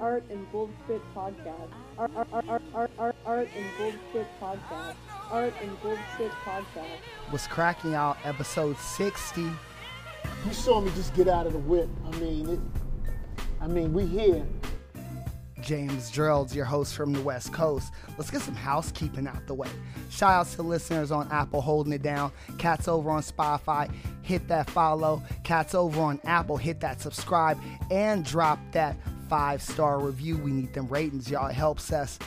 Art and Bullshit Podcast. Art and Bullshit Podcast. Art and Bullshit Podcast. What's cracking, y'all? Episode 60. You saw me just get out of the whip. I mean, we here. James Drills, your host from the West Coast. Let's get some housekeeping out the way. Shout outs to listeners on Apple holding it down. Cats over on Spotify, hit that follow. Cats over on Apple, hit that subscribe and drop that 5-star review. We need them ratings, y'all. It helps us,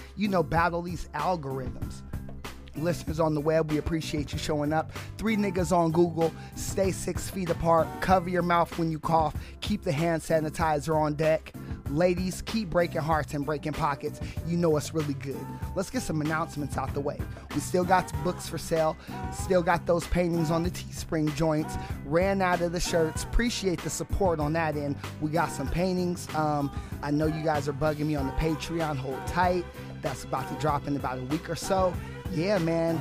battle these algorithms. Listeners on the web, we appreciate you showing up. 3 niggas on Google, stay 6 feet apart, cover your mouth when you cough, keep the hand sanitizer on deck. Ladies, keep breaking hearts and breaking pockets. You know it's really good. Let's get some announcements out the way. We still got books for sale. Still got those paintings on the Teespring joints. Ran out of the shirts. Appreciate the support on that end. We got some paintings. I know you guys are bugging me on the Patreon. Hold tight. That's about to drop in about a week or so. Yeah, man.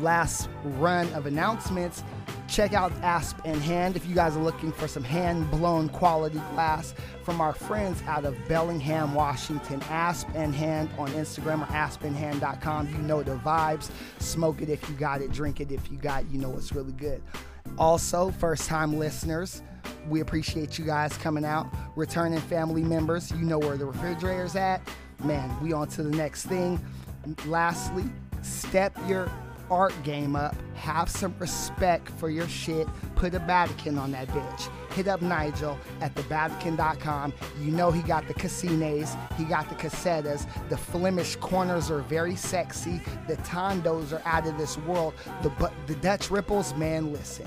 Last run of announcements. Check out Aspen Hand if you guys are looking for some hand-blown quality glass from our friends out of Bellingham, Washington. Aspen Hand on Instagram or aspenhand.com. You know the vibes. Smoke it if you got it. Drink it if you got it. You know it's really good. Also, first-time listeners, we appreciate you guys coming out. Returning family members, you know where the refrigerator's at. Man, we on to the next thing. Lastly, step your art game up. Have some respect for your shit. Put a Vatican on that bitch. Hit up Nigel at thevatican.com. You know he got the cassines, he got the cassetas. The Flemish corners are very sexy. The tondos are out of this world. The Dutch ripples, man, listen.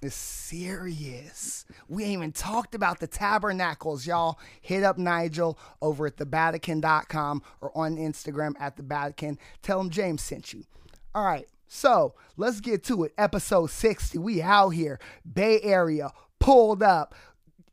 It's serious. We ain't even talked about the tabernacles, y'all. Hit up Nigel over at thevatican.com or on Instagram at thevatican. Tell him James sent you. All right, so let's get to it. Episode 60. We out here. Bay Area pulled up.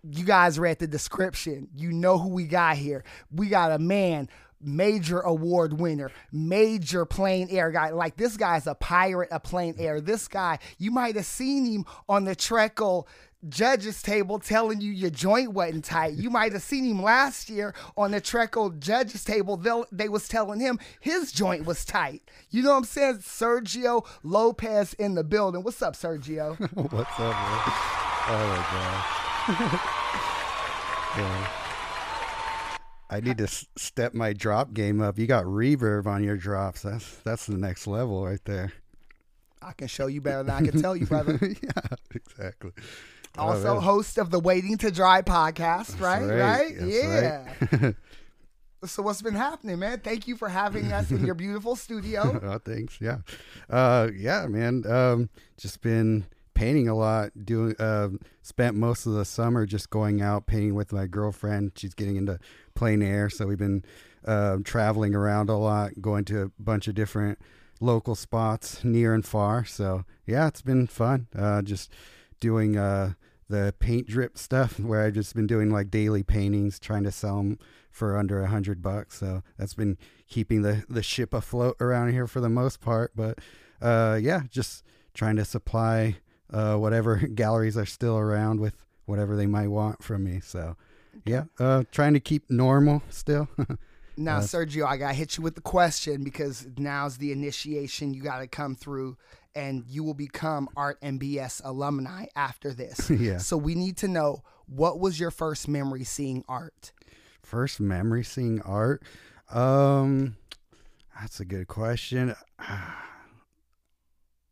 You guys read the description. You know who we got here. We got a man. Major award winner, major Plain Air guy. Like, this guy's a pirate of Plain Air. This guy, you might have seen him on the Trekell judges table telling you your joint wasn't tight. You might have seen him last year on the Trekell judges table. They was telling him his joint was tight. You know what I'm saying? Sergio Lopez in the building. What's up, Sergio? What's up, man? Oh, my God. Yeah. I need to step my drop game up. You got reverb on your drops. That's the next level right there. I can show you better than I can tell you, brother. Yeah, exactly. Also, host of the Waiting to Dry Podcast, right? That's yeah. Right. So what's been happening, man? Thank you for having us in your beautiful studio. Oh, thanks. Yeah. Yeah, man. Just been painting a lot, spent most of the summer just going out painting with my girlfriend. She's getting into Plain Air, so we've been traveling around a lot, going to a bunch of different local spots near and far. So yeah, it's been fun. Just doing the paint drip stuff, where I've just been doing like daily paintings, trying to sell them for under $100. So that's been keeping the ship afloat around here for the most part. But yeah, just trying to supply whatever galleries are still around with whatever they might want from me. So yeah, trying to keep normal still. Now, Sergio, I gotta hit you with the question, because now's the initiation. You gotta come through, and you will become Art and BS alumni after this. Yeah. So we need to know, what was your first memory seeing art? First memory seeing art? That's a good question.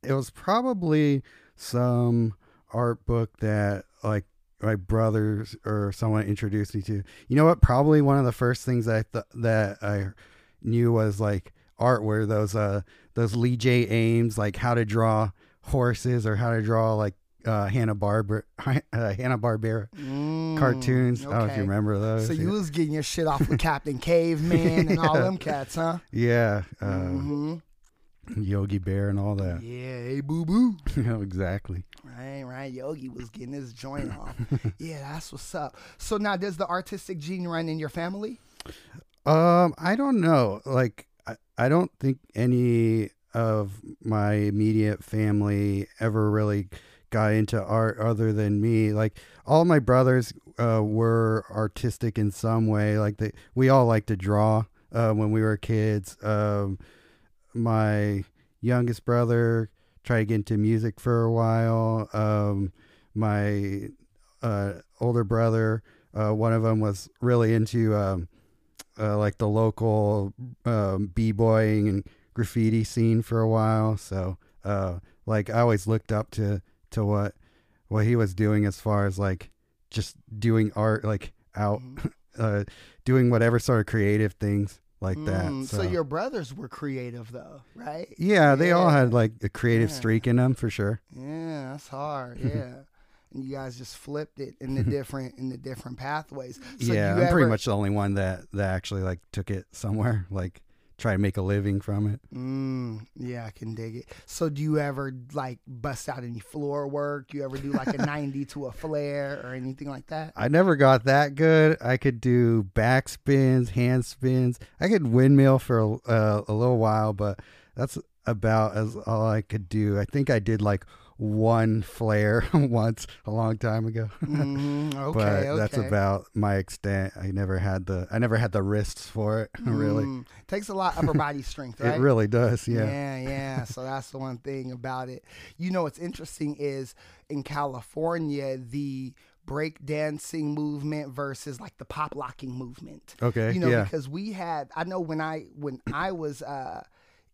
It was probably some art book that like my brothers or someone introduced me to. You know what? Probably one of the first things that I knew was like art were those Lee J. Ames, like how to draw horses or how to draw like Hanna Barbera cartoons. Okay. I don't know if you remember those. So you was getting your shit off with Captain Caveman and all them cats, huh? Yeah. Yogi Bear and all that. Yeah, hey, boo-boo. Yeah, exactly. Right. Yogi was getting his joint off. Yeah, that's what's up. So now, does the artistic gene run in your family? I don't know. Like, I don't think any of my immediate family ever really got into art other than me. Like, all my brothers were artistic in some way. Like, we all liked to draw when we were kids. My youngest brother tried to get into music for a while. My older brother, one of them was really into like the local b-boying and graffiti scene for a while. So like, I always looked up to what he was doing as far as like just doing art, like out doing whatever sort of creative things like that. So your brothers were creative though, right? Yeah, they all had like a creative streak in them for sure. Yeah, that's hard. Yeah. And you guys just flipped it in the different pathways. So yeah, I'm pretty much the only one that actually like took it somewhere, like try to make a living from it. Yeah, I can dig it. So do you ever like bust out any floor work? Do you ever do like a 90 to a flare or anything like that? I never got that good. I could do back spins, hand spins. I could windmill for a little while, but that's about as all I could do. I think I did like one flare once a long time ago. Okay. That's about my extent. I never had the wrists for it. Really, it takes a lot of upper body strength, right? It really does. Yeah. So that's the one thing about it. You know, what's interesting is in California, the break dancing movement versus like the pop locking movement. Okay, you know, because we had, I know when I was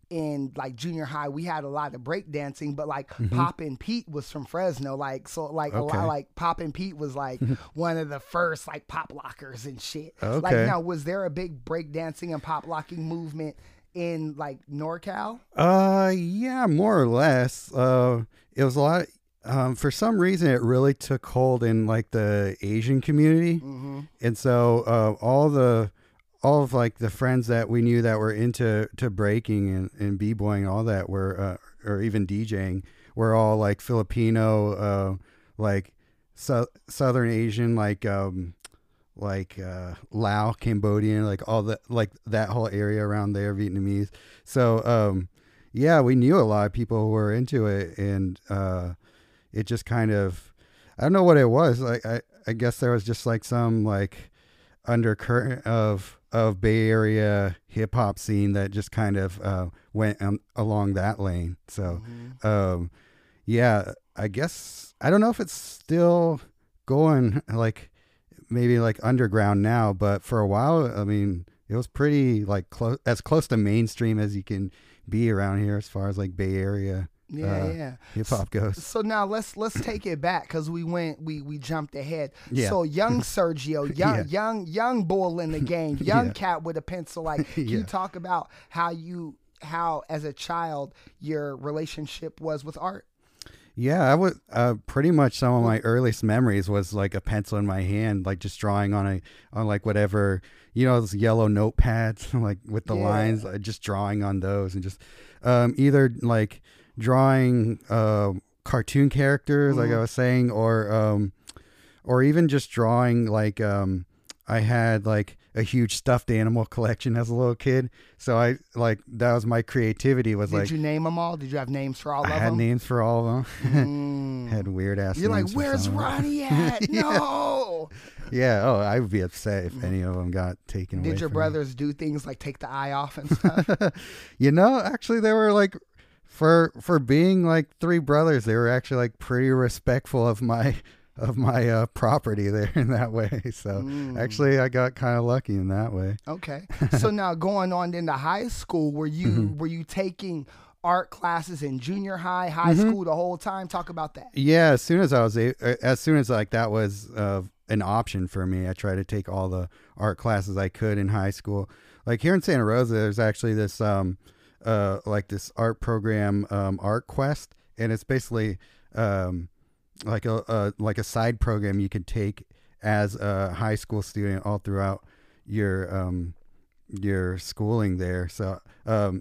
in like junior high, we had a lot of breakdancing, but like Poppin' Pete was from Fresno. Like, so like a lot, like Poppin' Pete was like one of the first like pop lockers and shit. Okay. Like, now, was there a big breakdancing and pop locking movement in like NorCal? Yeah, more or less. It was a lot. For some reason, it really took hold in like the Asian community. And so all of like the friends that we knew that were into breaking and b-boying, all that were, or even DJing, were all like Filipino, like Southern Asian, like Lao, Cambodian, like all the, like that whole area around there, Vietnamese. So, yeah, we knew a lot of people who were into it, and, it just kind of, I don't know what it was. Like, I guess there was just like some like undercurrent of Bay Area hip hop scene that just kind of went along that lane. So, yeah, I guess I don't know if it's still going, like maybe like underground now, but for a while, I mean, it was pretty like as close to mainstream as you can be around here as far as like Bay Area. Yeah, hip hop goes. So now let's take it back, because we jumped ahead. Yeah. So young Sergio, young bull in the game, young cat with a pencil. Like, can you talk about how as a child your relationship was with art? Yeah, I was pretty much, some of my earliest memories was like a pencil in my hand, like just drawing on like whatever, you know, those yellow notepads like with the lines, just drawing on those, and just either like drawing cartoon characters, like I was saying, or even just drawing like I had like a huge stuffed animal collection as a little kid, so I like, that was my creativity. Was, did like, did you name them all? Did you have names for all of them? I had names for all of them. Had weird ass. You're names like, where's Ronnie at? No. Yeah. Oh, I would be upset if any of them got taken away. Did your brothers do things like take the eye off and stuff? You know, actually, they were like, for being like three brothers, they were actually like pretty respectful of my property there in that way. So actually, I got kind of lucky in that way. Okay. So now going on into high school, were you taking art classes in junior high, school the whole time? Talk about that. Yeah, as soon as like that was an option for me, I tried to take all the art classes I could in high school. Like here in Santa Rosa, there's actually this like this art program, Art Quest, and it's basically like a side program you can take as a high school student all throughout your schooling there. So I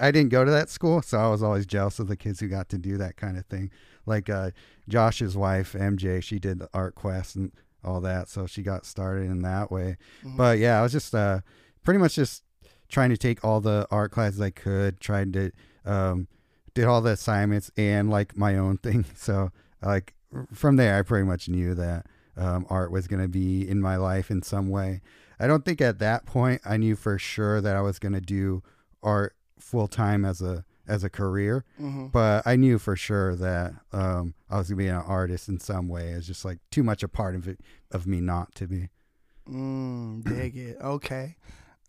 didn't go to that school, so I was always jealous of the kids who got to do that kind of thing. Like Josh's wife, MJ, she did the Art Quest and all that, so she got started in that way. But yeah, I was just pretty much just trying to take all the art classes I could, trying to did all the assignments and like my own thing. So like from there, I pretty much knew that art was going to be in my life in some way. I don't think at that point I knew for sure that I was going to do art full time as a career, mm-hmm. but I knew for sure that I was going to be an artist in some way. It's just like too much a part of it, of me not to be. Dig it. Okay.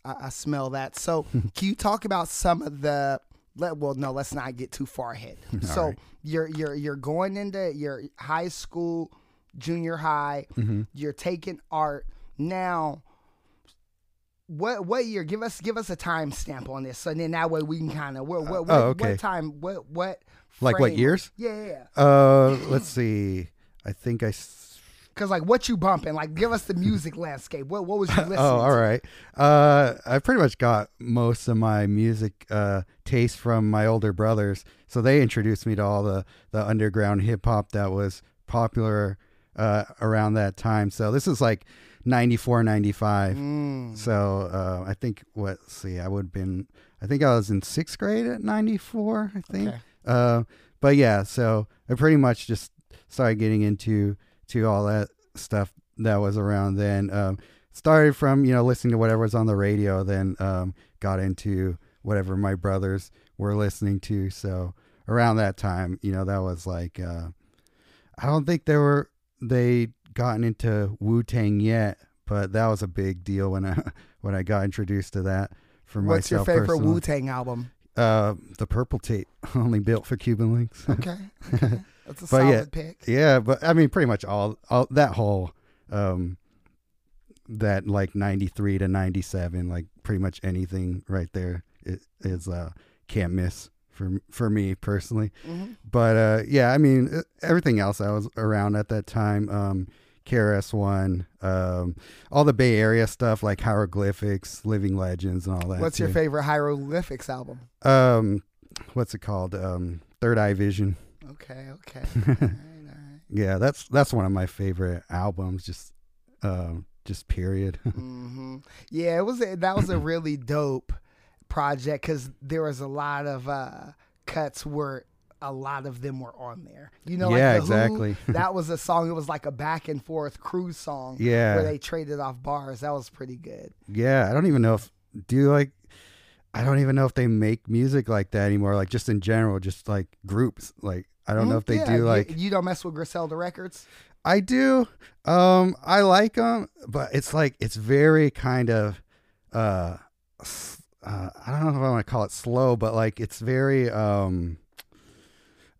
I smell that. So can you talk about some of the, well, no, let's not get too far ahead. So right. You're going into your high school, junior high, mm-hmm. you're taking art. Now, what year? Give us a time stamp on this, and then that way we can kind of what time what like frame. What years? Yeah. Let's see. I think I. Because like what you bumping? Like give us the music landscape. What was you listening? Oh, all right. I pretty much got most of my music taste from my older brothers, so they introduced me to all the underground hip hop that was popular around that time. So this is like 94, 95. So I think I think I was in sixth grade at 94, I think. Okay. But yeah, so I pretty much just started getting into all that stuff that was around then. Started from, listening to whatever was on the radio, then got into whatever my brothers were listening to. So around that time, that was like, I don't think they'd gotten into Wu-Tang yet, but that was a big deal when I got introduced to that for myself. What's your favorite Wu-Tang album? The Purple Tape, Only Built for Cuban Linx. Okay. That's a solid pick. Yeah, but I mean, pretty much all that whole, that like 93 to 97, like pretty much anything right there is can't miss for me personally. Mm-hmm. But yeah, I mean, everything else I was around at that time, KRS-One, all the Bay Area stuff like Hieroglyphics, Living Legends, and all that. What's your favorite Hieroglyphics album? What's it called? Third Eye Vision. Okay. All right. Yeah, that's one of my favorite albums. Just period. Mm-hmm. Yeah, that was a really dope project because there was a lot of cuts where a lot of them were on there. Exactly. Who, that was a song. It was like a back and forth cruise song. Yeah, where they traded off bars. That was pretty good. Yeah, I don't even know if I don't even know if they make music like that anymore. Like just in general, just like groups. Like I don't know if they do. Like you don't mess with Griselda Records. I do. I like them, but it's like it's very kind of. I don't know if I want to call it slow, but like it's very.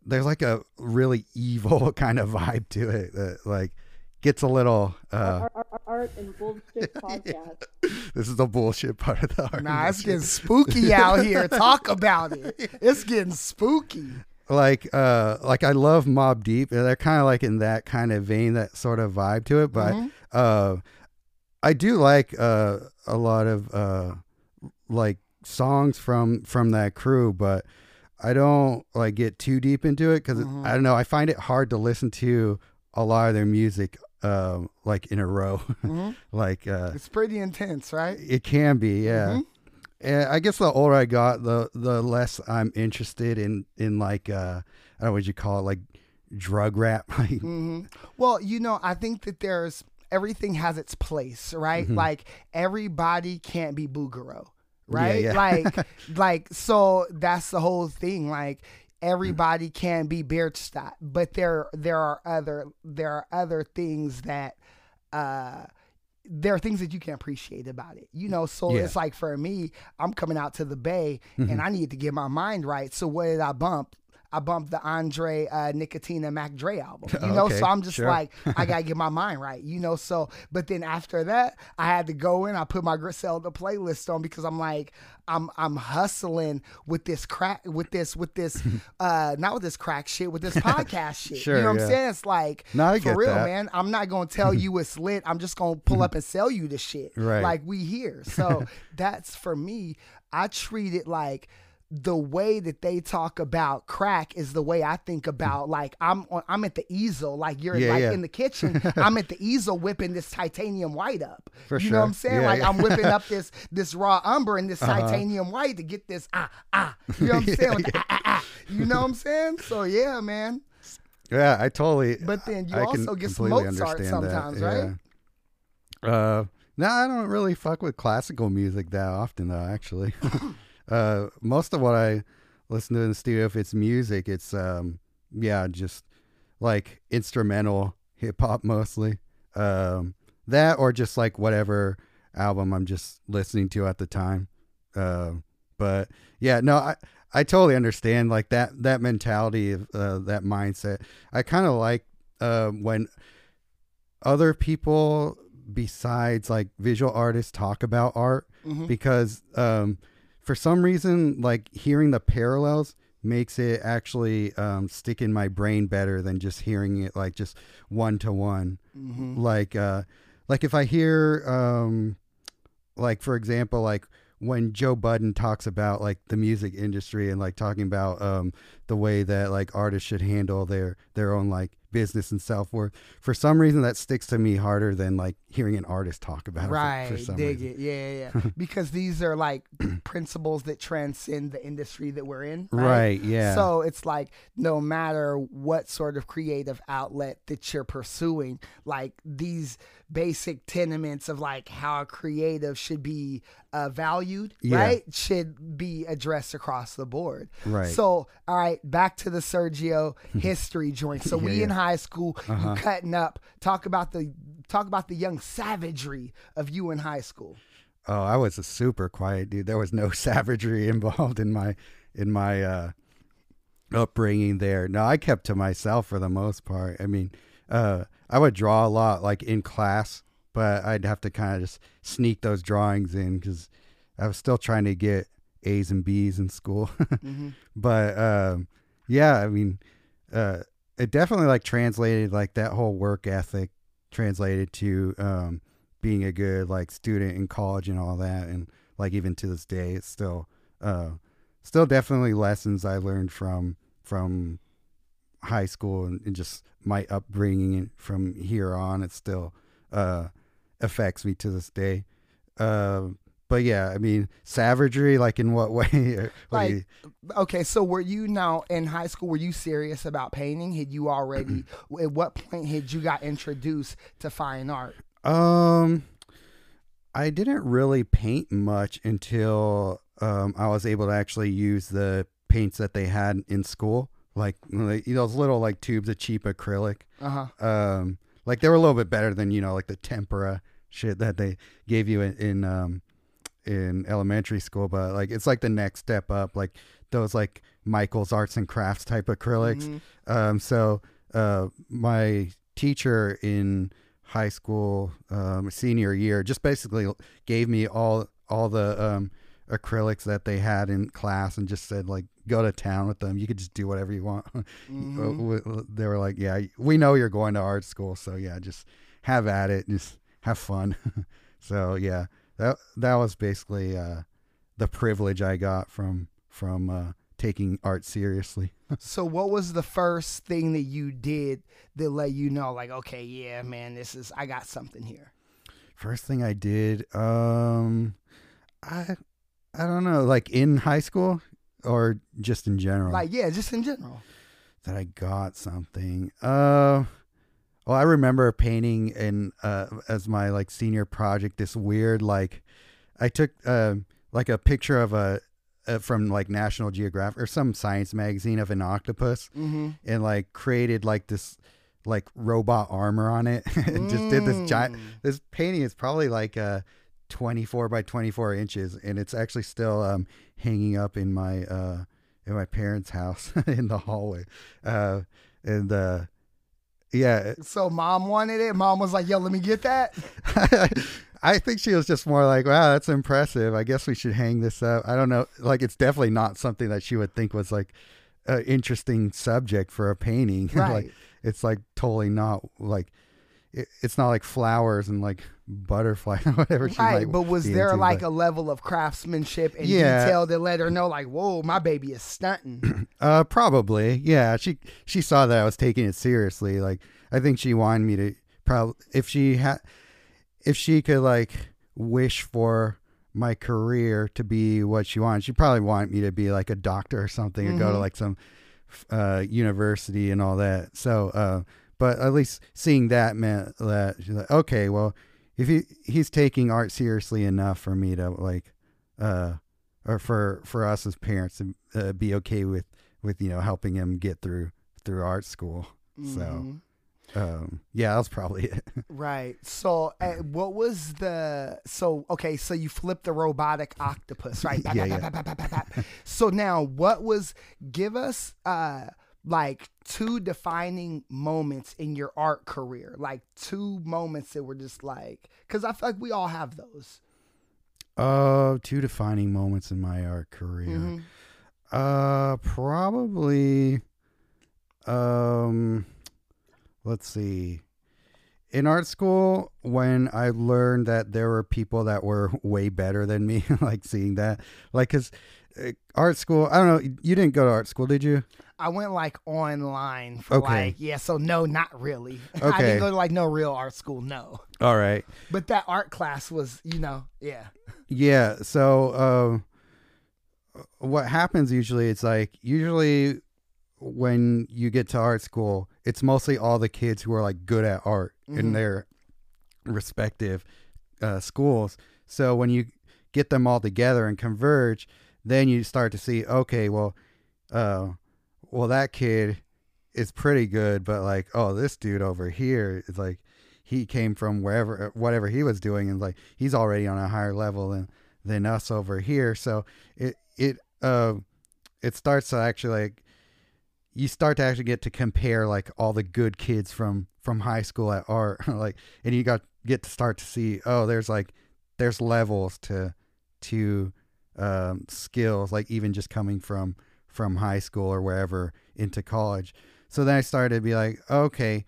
There's like a really evil kind of vibe to it that like gets a little. Art and Bullshit Podcast. Yeah. This is the bullshit part of the art. Nah, it's getting spooky out here. Talk about it. It's getting spooky. Like I love Mob Deep. They're kind of like in that kind of vein, that sort of vibe to it. But mm-hmm. I do like a lot of like songs from that crew, but I don't like get too deep into it because mm-hmm. I don't know. I find it hard to listen to a lot of their music. Like in a row, mm-hmm. like it's pretty intense, right? It can be, yeah. Mm-hmm. And I guess the older I got, the less I'm interested in like I don't know what you call it, like drug rap. Mm-hmm. Well, I think that there's everything has its place, right? Mm-hmm. Like everybody can't be Bouguereau, right? Yeah. like so that's the whole thing, like. Everybody can be Beardstadt, but there are other things that there are things that you can appreciate about it. So yeah. It's like for me, I'm coming out to the Bay mm-hmm. and I need to get my mind right. So what did I bump? I bumped the Andre, Nicotina, Mac Dre album, okay, so I'm just sure. Like, I got to get my mind right, so, but then after that, I had to go in, I put my Griselda playlist on because I'm like, I'm hustling with this crack, with this, not with this crack shit, with this podcast shit, sure, what I'm saying? It's like, for real, that. Man, I'm not going to tell you it's lit. I'm just going to pull up and sell you the shit. Right. Like we here. So that's for me, I treat it like, the way that they talk about crack is the way I think about, like, I'm at the easel, like you're in the kitchen. I'm at the easel whipping this titanium white up. You know what I'm saying? Yeah, like I'm whipping up this raw umber and this titanium white to get this You know what I'm saying? Like, You know what I'm saying? So yeah, man. Yeah, I totally. But then you also get some Mozart sometimes, right? No, I don't really fuck with classical music that often, though. Actually. Most of what I listen to in the studio, if it's music, it's just like instrumental hip hop mostly. That or just like whatever album I'm just listening to at the time. But yeah, no, I totally understand like that mentality of that mindset. I kind of like when other people besides like visual artists talk about art because for some reason, like hearing the parallels makes it actually stick in my brain better than just hearing it like just one to one. Like if I hear, like for example, like when Joe Budden talks about like the music industry and like talking about the way that like artists should handle their own like business and self-worth, for some reason that sticks to me harder than like hearing an artist talk about it for some reason. Because these are like principles that transcend the industry that we're in, so it's like no matter what sort of creative outlet that you're pursuing, like these basic tenements of like how a creative should be valued should be addressed across the board. So all right, back to the Sergio history joint. So we in high school, you cutting up. Talk about the young savagery of you in high school. Oh, I was a super quiet dude. There was no savagery involved in my upbringing there. No, I kept to myself for the most part. I mean, I would draw a lot, like in class, but I'd have to kind of just sneak those drawings in because I was still trying to get A's and B's in school. But I mean, it definitely like translated, like that whole work ethic translated to being a good like student in college and all that, and like even to this day it's still definitely lessons I learned from high school and just my upbringing from here on. It still affects me to this day. But yeah, I mean, savagery, like in what way? Like, okay, so were you now in high school, were you serious about painting? Had you already, at what point had you got introduced to fine art? I didn't really paint much until I was able to actually use the paints that they had in school. Like, those little, like, tubes of cheap acrylic. Like, they were a little bit better than, like the tempera shit that they gave you in elementary school, but like it's like the next step up, like those like Michael's Arts and Crafts type acrylics. So my teacher in high school, senior year, just basically gave me all the acrylics that they had in class and just said, like, go to town with them, you could just do whatever you want. They were like, yeah, we know you're going to art school, so yeah, just have at it, just have fun. So yeah, That was basically the privilege I got from taking art seriously. So what was the first thing that you did that let you know, like, okay, yeah, man, I got something here? First thing I did, I don't know, like in high school or just in general? Like, yeah, just in general. That I got something. Well, I remember painting in as my like senior project, this weird, like I took like a picture of from like National Geographic or some science magazine of an octopus, and like created like this like robot armor on it and just did this giant. This painting is probably like 24 by 24 inches, and it's actually still hanging up in my parents' house in the hallway, and. Yeah. So mom wanted it. Mom was like, yo, let me get that. I think she was just more like, wow, that's impressive. I guess we should hang this up. I don't know. Like, it's definitely not something that she would think was like an interesting subject for a painting. Right. Like, it's like totally not like it's not like flowers and like butterfly or whatever. Right, she's like, but was there into, like, but... a level of craftsmanship and detail that let her know, like, whoa, my baby is stunting? Probably, yeah. She saw that I was taking it seriously. Like, I think she wanted me to probably, if she could like wish for my career to be what she wanted, she probably wanted me to be like a doctor or something, mm-hmm. or go to like some university and all that. So, but at least seeing that meant that she's like, okay, well, if he's taking art seriously enough for me to like, or for us as parents to be okay with, you know, helping him get through art school. Mm-hmm. So, yeah, that's probably it. Right. So what was so you flipped the robotic octopus, right? Yeah. So now what was, give us, like two defining moments in your art career, like two moments that were just like, cause I feel like we all have those. Two defining moments in my art career. Mm-hmm. Probably, let's see. In art school, when I learned that there were people that were way better than me, like seeing that, like, cause art school, I don't know, you didn't go to art school, did you? I went like online for so no, not really. Okay. I didn't go to like no real art school, no. All right. But that art class was, you know, yeah. Yeah. So what happens usually, it's like usually when you get to art school, it's mostly all the kids who are like good at art, mm-hmm. in their respective schools. So when you get them all together and converge, then you start to see, okay, well, that kid is pretty good, but like, oh, this dude over here is like, he came from wherever, whatever he was doing, and like, he's already on a higher level than us over here. So it starts to actually, like, you start to actually get to compare like all the good kids from high school at art, like, and you get to start to see, oh, there's levels to skills, like even just coming from high school or wherever into college. So then I started to be like, okay,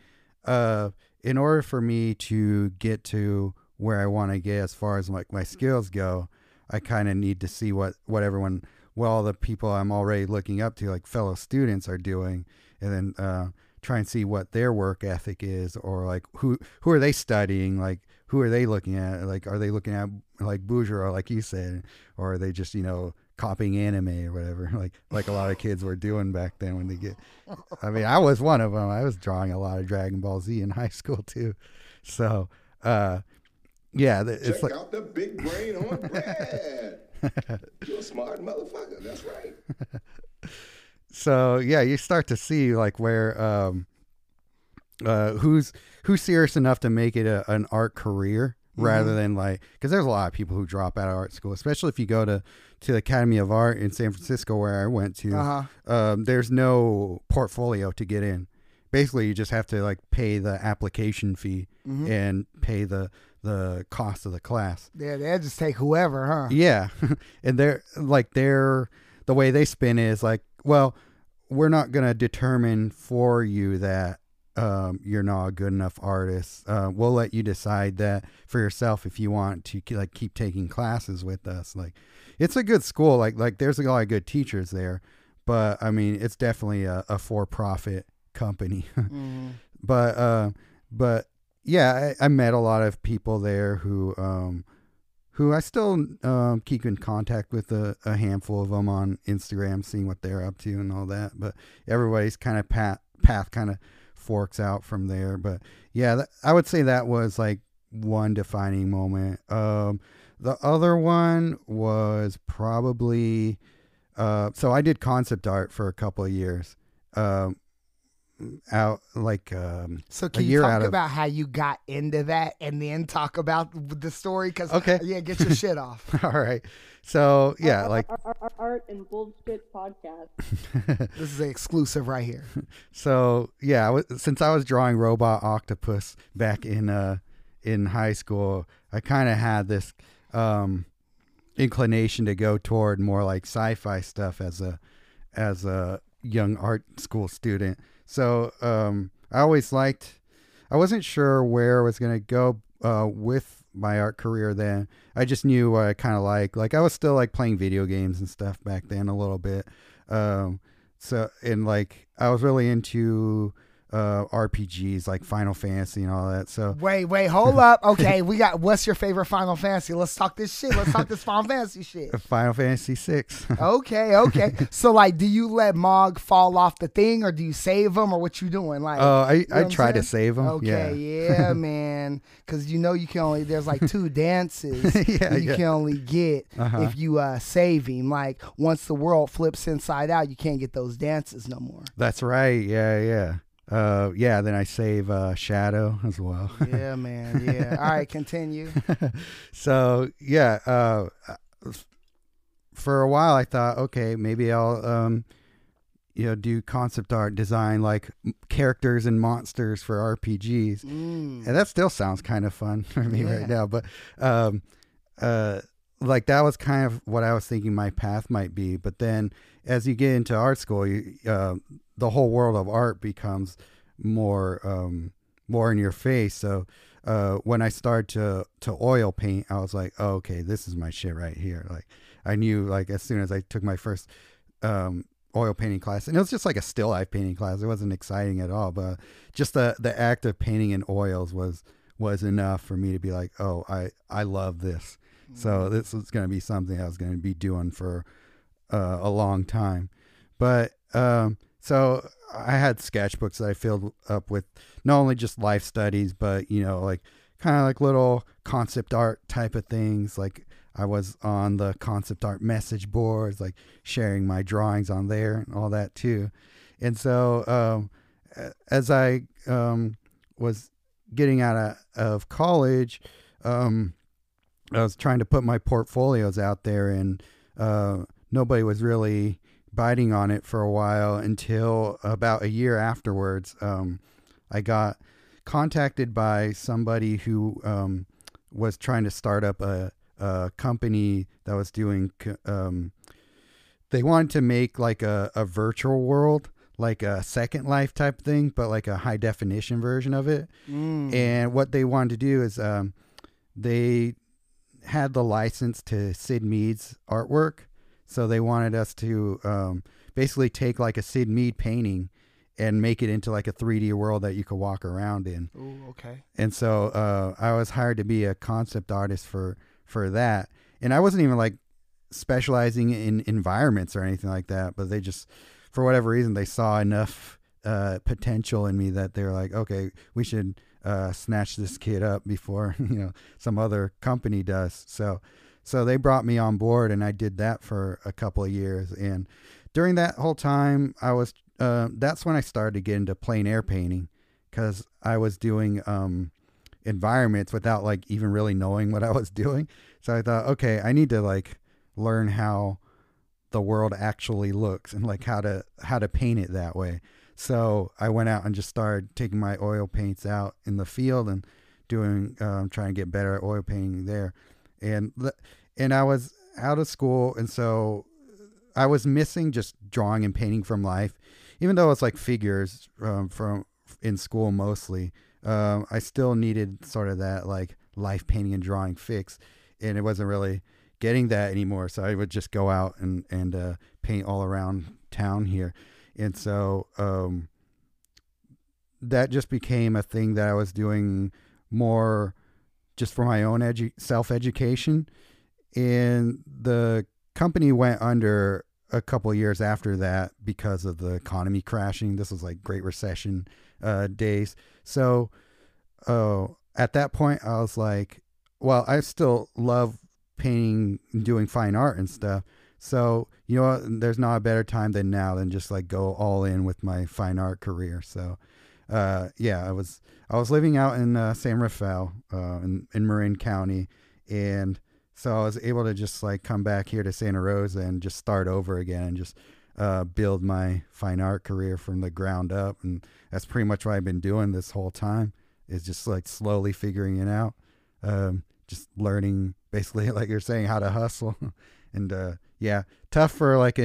in order for me to get to where I want to get as far as like my skills go, I kind of need to see what the people I'm already looking up to, like fellow students, are doing, and then try and see what their work ethic is, or like who are they studying, like who are they looking at, like are they looking at like Bouguereau, like you said, or are they just, you know, copying anime or whatever, like a lot of kids were doing back then when they get, I mean, I was one of them. I was drawing a lot of Dragon Ball Z in high school too. So, yeah, it's check out the big brain on Brad. You're a smart motherfucker. That's right. So yeah, you start to see like where, who's serious enough to make it an art career, rather than like, because there's a lot of people who drop out of art school, especially if you go to the Academy of Art in San Francisco, where I went to. Uh-huh. There's no portfolio to get in. Basically, you just have to like pay the application fee, mm-hmm. and pay the cost of the class. Yeah, they'll just take whoever, huh? Yeah, and they're like the way they spin it is like, well, we're not gonna determine for you that. You're not a good enough artist. We'll let you decide that for yourself if you want to like keep taking classes with us. Like, it's a good school. Like there's a lot of good teachers there, but I mean, it's definitely a for-profit company. Mm-hmm. But yeah, I met a lot of people there who I still keep in contact with, a handful of them on Instagram, seeing what they're up to and all that. But everybody's kind of path kind of forks out from there. But yeah, I would say that was like one defining moment. The other one was probably so I did concept art for a couple of years, out like so can you talk about how you got into that, and then talk about the story, because get your shit off. All right, so yeah, like Art and Bullshit Podcast. This is an exclusive right here. So yeah, since I was drawing robot octopus back in high school, I kind of had this inclination to go toward more like sci-fi stuff as a young art school student. So I always liked I wasn't sure where I was going to go with my art career then. I just knew what I kind of like I was still like playing video games and stuff back then a little bit. So, and like, I was really into RPGs like Final Fantasy and all that. So wait, hold up. Okay. We got, what's your favorite Final Fantasy? Let's talk this shit. Let's talk this Final Fantasy shit. Final Fantasy 6. Okay. So like, do you let Mog fall off the thing or do you save him or what you doing? Like, oh, I try to save him. Okay. Yeah, man. Cause you know, you can only, there's like two dances you can only get if you save him. Like once the world flips inside out, you can't get those dances no more. That's right. Yeah. Then I save Shadow as well. Yeah, man. Yeah. All right, continue. So yeah, for a while I thought, okay, maybe I'll do concept art design, like characters and monsters for RPGs, and that still sounds kind of fun for me right now. But like that was kind of what I was thinking my path might be. But then as you get into art school, the whole world of art becomes more in your face. So when I started to oil paint, I was like, oh, okay, this is my shit right here. Like I knew, like as soon as I took my first oil painting class, and it was just like a still life painting class. It wasn't exciting at all, but just the act of painting in oils was enough for me to be like, oh, I love this. Mm-hmm. So this was going to be something I was going to be doing for a long time. But so I had sketchbooks that I filled up with not only just life studies, but, like kind of like little concept art type of things. Like I was on the concept art message boards, like sharing my drawings on there and all that too. And so as I was getting out of college, I was trying to put my portfolios out there, and nobody was really biting on it for a while until about a year afterwards. I got contacted by somebody who was trying to start up a company that was doing, they wanted to make like a virtual world, like a Second Life type thing, but like a high definition version of it. And what they wanted to do is they had the license to Sid Mead's artwork. So they wanted us to basically take like a Sid Mead painting and make it into like a 3D world that you could walk around in. Ooh, okay. And so I was hired to be a concept artist for that. And I wasn't even like specializing in environments or anything like that, but they just, for whatever reason, they saw enough potential in me that they were like, okay, we should snatch this kid up before, some other company does. So they brought me on board, and I did that for a couple of years. And during that whole time, I was that's when I started to get into plein air painting, because I was doing environments without like even really knowing what I was doing. So I thought, okay, I need to like learn how the world actually looks and like how to paint it that way. So I went out and just started taking my oil paints out in the field and doing trying to get better at oil painting there. And I was out of school, and so I was missing just drawing and painting from life, even though it's like figures from in school mostly. I still needed sort of that like life painting and drawing fix, and it wasn't really getting that anymore. So I would just go out and paint all around town here, and so that just became a thing that I was doing more just for my own self-education. And the company went under a couple of years after that because of the economy crashing. This was like Great Recession days. So at that point I was like, well, I still love painting and doing fine art and stuff. So, there's not a better time than now than just like go all in with my fine art career. So I was living out in San Rafael in Marin County, and so I was able to just like come back here to Santa Rosa and just start over again and just build my fine art career from the ground up. And that's pretty much what I've been doing this whole time, is just like slowly figuring it out, just learning basically, like you're saying, how to hustle. And tough for like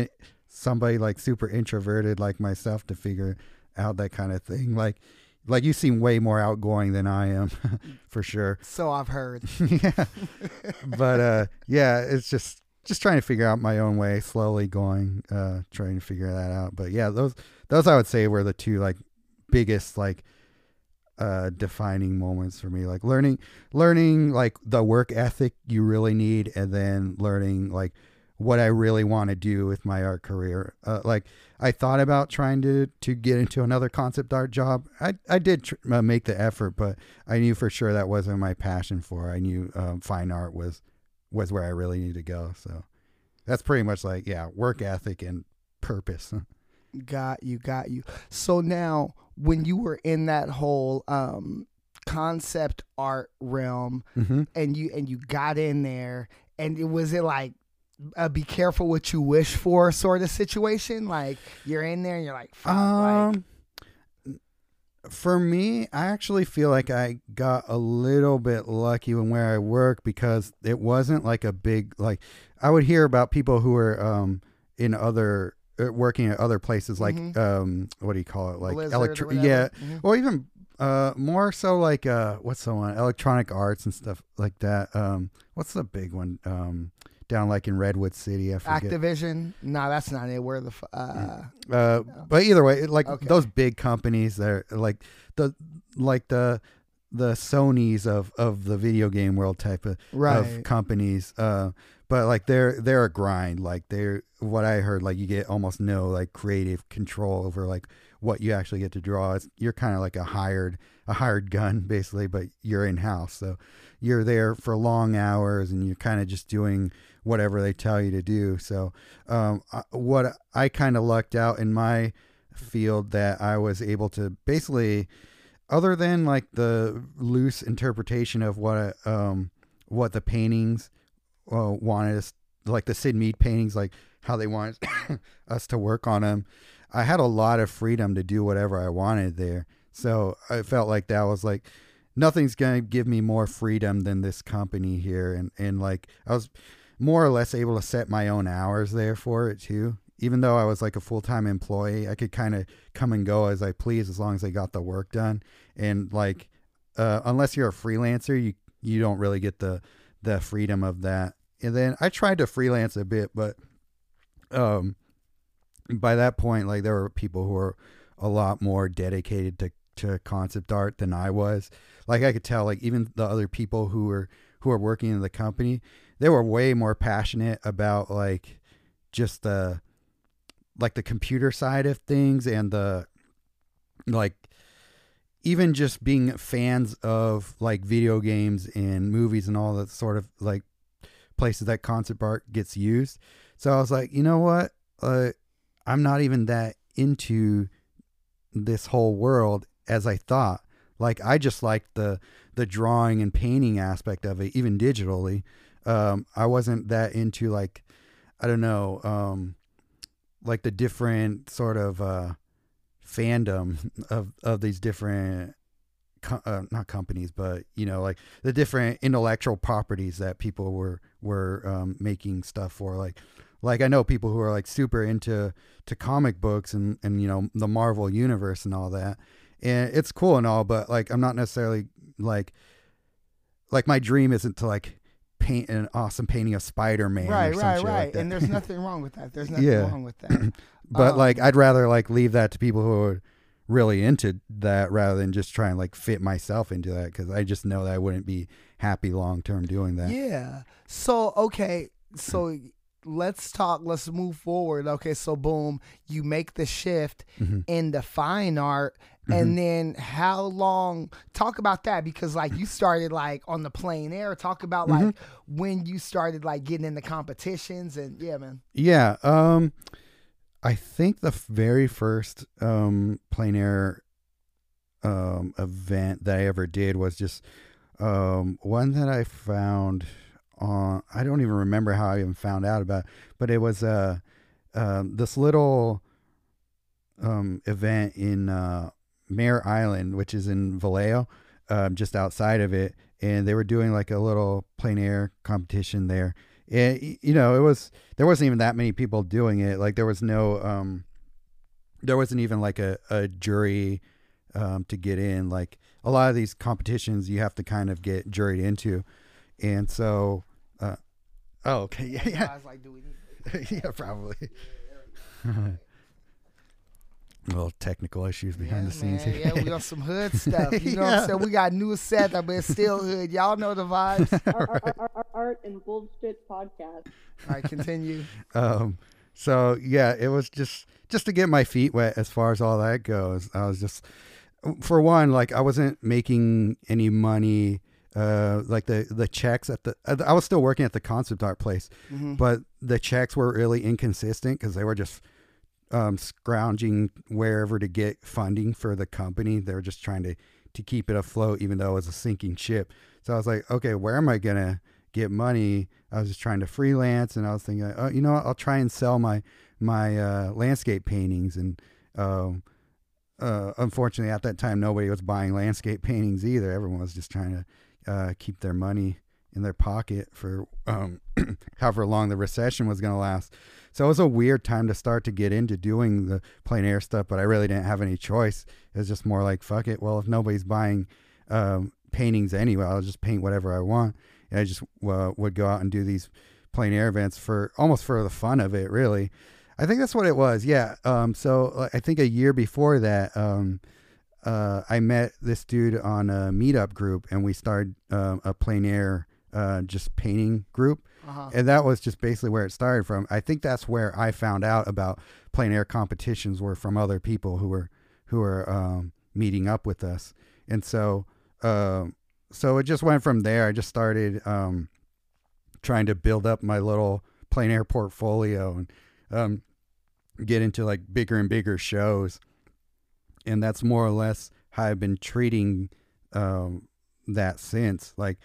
somebody like super introverted like myself to figure out that kind of thing. Like Like, you seem way more outgoing than I am, for sure. So I've heard. Yeah. But, yeah, it's just trying to figure out my own way, slowly going, trying to figure that out. But, yeah, those I would say were the two, like, biggest, like, defining moments for me. Like, learning, like, the work ethic you really need, and then learning, like, what I really want to do with my art career. Like, I thought about trying to get into another concept art job. I did make the effort, but I knew for sure that wasn't my passion for it. I knew fine art was where I really needed to go. So that's pretty much like, yeah, work ethic and purpose. Got you. So now, when you were in that whole concept art realm, mm-hmm. and you got in there, and was it like, be careful what you wish for sort of situation? Like, you're in there and you're like, fuck, for me, I actually feel like I got a little bit lucky when where I work, because it wasn't like a big, like, I would hear about people who were working at other places, like, mm-hmm. What do you call it? Like, yeah. Mm-hmm. Or even more so like, what's the one? Electronic arts and stuff like that. What's the big one? Down like in Redwood City, I forget. Activision? No, that's not it. Where the but either way, like, okay, those big companies, they're like the Sonys of the video game world type of, of companies. But like they're a grind. Like, they're, what I heard, like, you get almost no like creative control over like what you actually get to draw. You're kind of like a hired gun, basically, but you're in house. So you're there for long hours and you're kind of just doing whatever they tell you to do. So what I kind of lucked out in my field, that I was able to basically, other than like the loose interpretation of what the paintings wanted us, like the Sid Mead paintings, like how they wanted us to work on them, I had a lot of freedom to do whatever I wanted there. So I felt like that was like, nothing's going to give me more freedom than this company here. And like, I was more or less able to set my own hours there for it too. Even though I was like a full-time employee, I could kind of come and go as I please, as long as I got the work done. And like, unless you're a freelancer, you don't really get the freedom of that. And then I tried to freelance a bit, but by that point, like, there were people who were a lot more dedicated to concept art than I was. Like, I could tell, like, even the other people who are working in the company, they were way more passionate about like just the computer side of things, and the, like, even just being fans of like video games and movies and all that sort of like places that concept art gets used. So I was like, you know what? I'm not even that into this whole world as I thought. Like, I just liked the drawing and painting aspect of it, even digitally. I wasn't that into, like, I don't know, like the different sort of fandom of these different not companies, but, you know, like the different intellectual properties that people were making stuff for. Like, I know people who are like super into comic books and, you know, the Marvel universe and all that. And it's cool and all, but like, I'm not necessarily like my dream isn't to like paint an awesome painting of Spider-Man. Right. Like that. And there's nothing wrong with that. But like, I'd rather like leave that to people who are really into that, rather than just try and like fit myself into that. 'Cause I just know that I wouldn't be happy long-term doing that. Yeah. So, okay. So let's move forward. Okay, so boom, you make the shift mm-hmm. into fine art, mm-hmm. and then how long, talk about that, because like you started like on the plein air. Talk about mm-hmm. like when you started like getting into competitions and yeah, man. Yeah, I think the very first plein air event that I ever did was just one that I found. I don't even remember how I even found out about it, but it was this little event in Mare Island, which is in Vallejo, just outside of it, and they were doing like a little plein air competition there. And, you know, there wasn't even that many people doing it. Like, there wasn't even like a jury to get in. Like a lot of these competitions, you have to kind of get juried into, and so. Oh, okay, yeah, yeah. I was like, do we need yeah, probably. Little technical issues behind the scenes here. Yeah, we got some hood stuff. You know what I'm saying? We got new setup, but it's still hood. Y'all know the vibes. Art and Bullshit Podcast. All right, continue. So, yeah, it was just to get my feet wet as far as all that goes. I was just, for one, like, I wasn't making any money. Like the checks at the, I was still working at the concept art place, but the checks were really inconsistent because they were just scrounging wherever to get funding for the company. They were just trying to keep it afloat, even though it was a sinking ship. So I was like, okay, where am I going to get money? I was just trying to freelance, and I was thinking, oh, you know what? I'll try and sell my landscape paintings. And, unfortunately at that time, nobody was buying landscape paintings either. Everyone was just trying to, keep their money in their pocket for however long the recession was going to last. So it was a weird time to start to get into doing the plein air stuff, but I really didn't have any choice. It was just more like, fuck it. Well, if nobody's buying paintings anyway, I'll just paint whatever I want. And I just would go out and do these plein air events for the fun of it, really. I think that's what it was. Yeah. So I think a year before that, I met this dude on a meetup group, and we started a plein air just painting group. And that was just basically where it started from. I think that's where I found out about plein air competitions were from other people who were meeting up with us. And so so it just went from there. I just started trying to build up my little plein air portfolio and get into like bigger and bigger shows. And that's more or less how I've been treating that since. Like,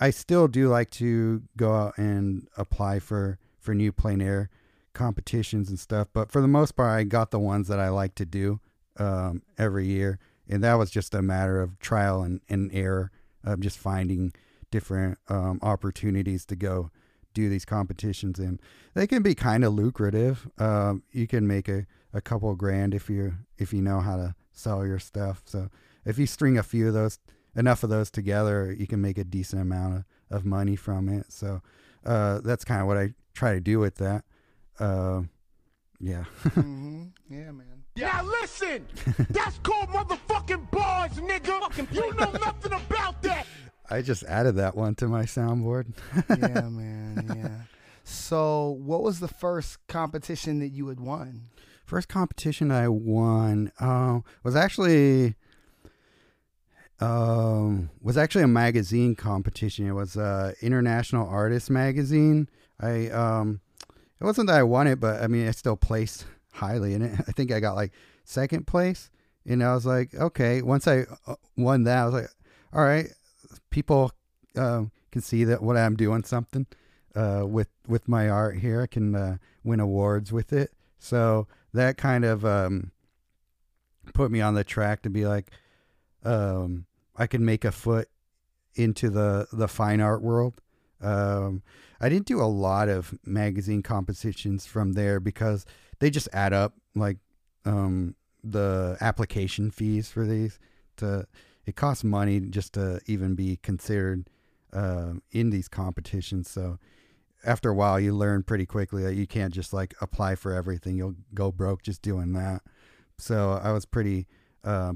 I still do like to go out and apply for new plein air competitions and stuff. But for the most part, I got the ones that I like to do every year. And that was just a matter of trial and error of just finding different opportunities to go do these competitions. And they can be kind of lucrative. You can make a couple grand if you know how to sell your stuff. So if you string enough of those together, you can make a decent amount of money from it. So that's kind of what I try to do with that. Yeah. Yeah, man. Yeah, now listen, that's called motherfucking bars, nigga. You know nothing about that. I just added that one to my soundboard. Yeah, man. Yeah. So what was the first competition that you had won? First competition I won was actually a magazine competition. It was International Artist Magazine. It wasn't that I won it, but I mean, I still placed highly in it. I think I got like second place, and I was like, okay. Once I won that, I was like, all right, people can see that what I'm doing something with my art here. I can win awards with it. So that kind of put me on the track to be like, I can make a foot into the fine art world. I didn't do a lot of magazine competitions from there because they just add up, like the application fees for these. It costs money just to even be considered in these competitions. So after a while, you learn pretty quickly that you can't just like apply for everything. You'll go broke just doing that. So I was pretty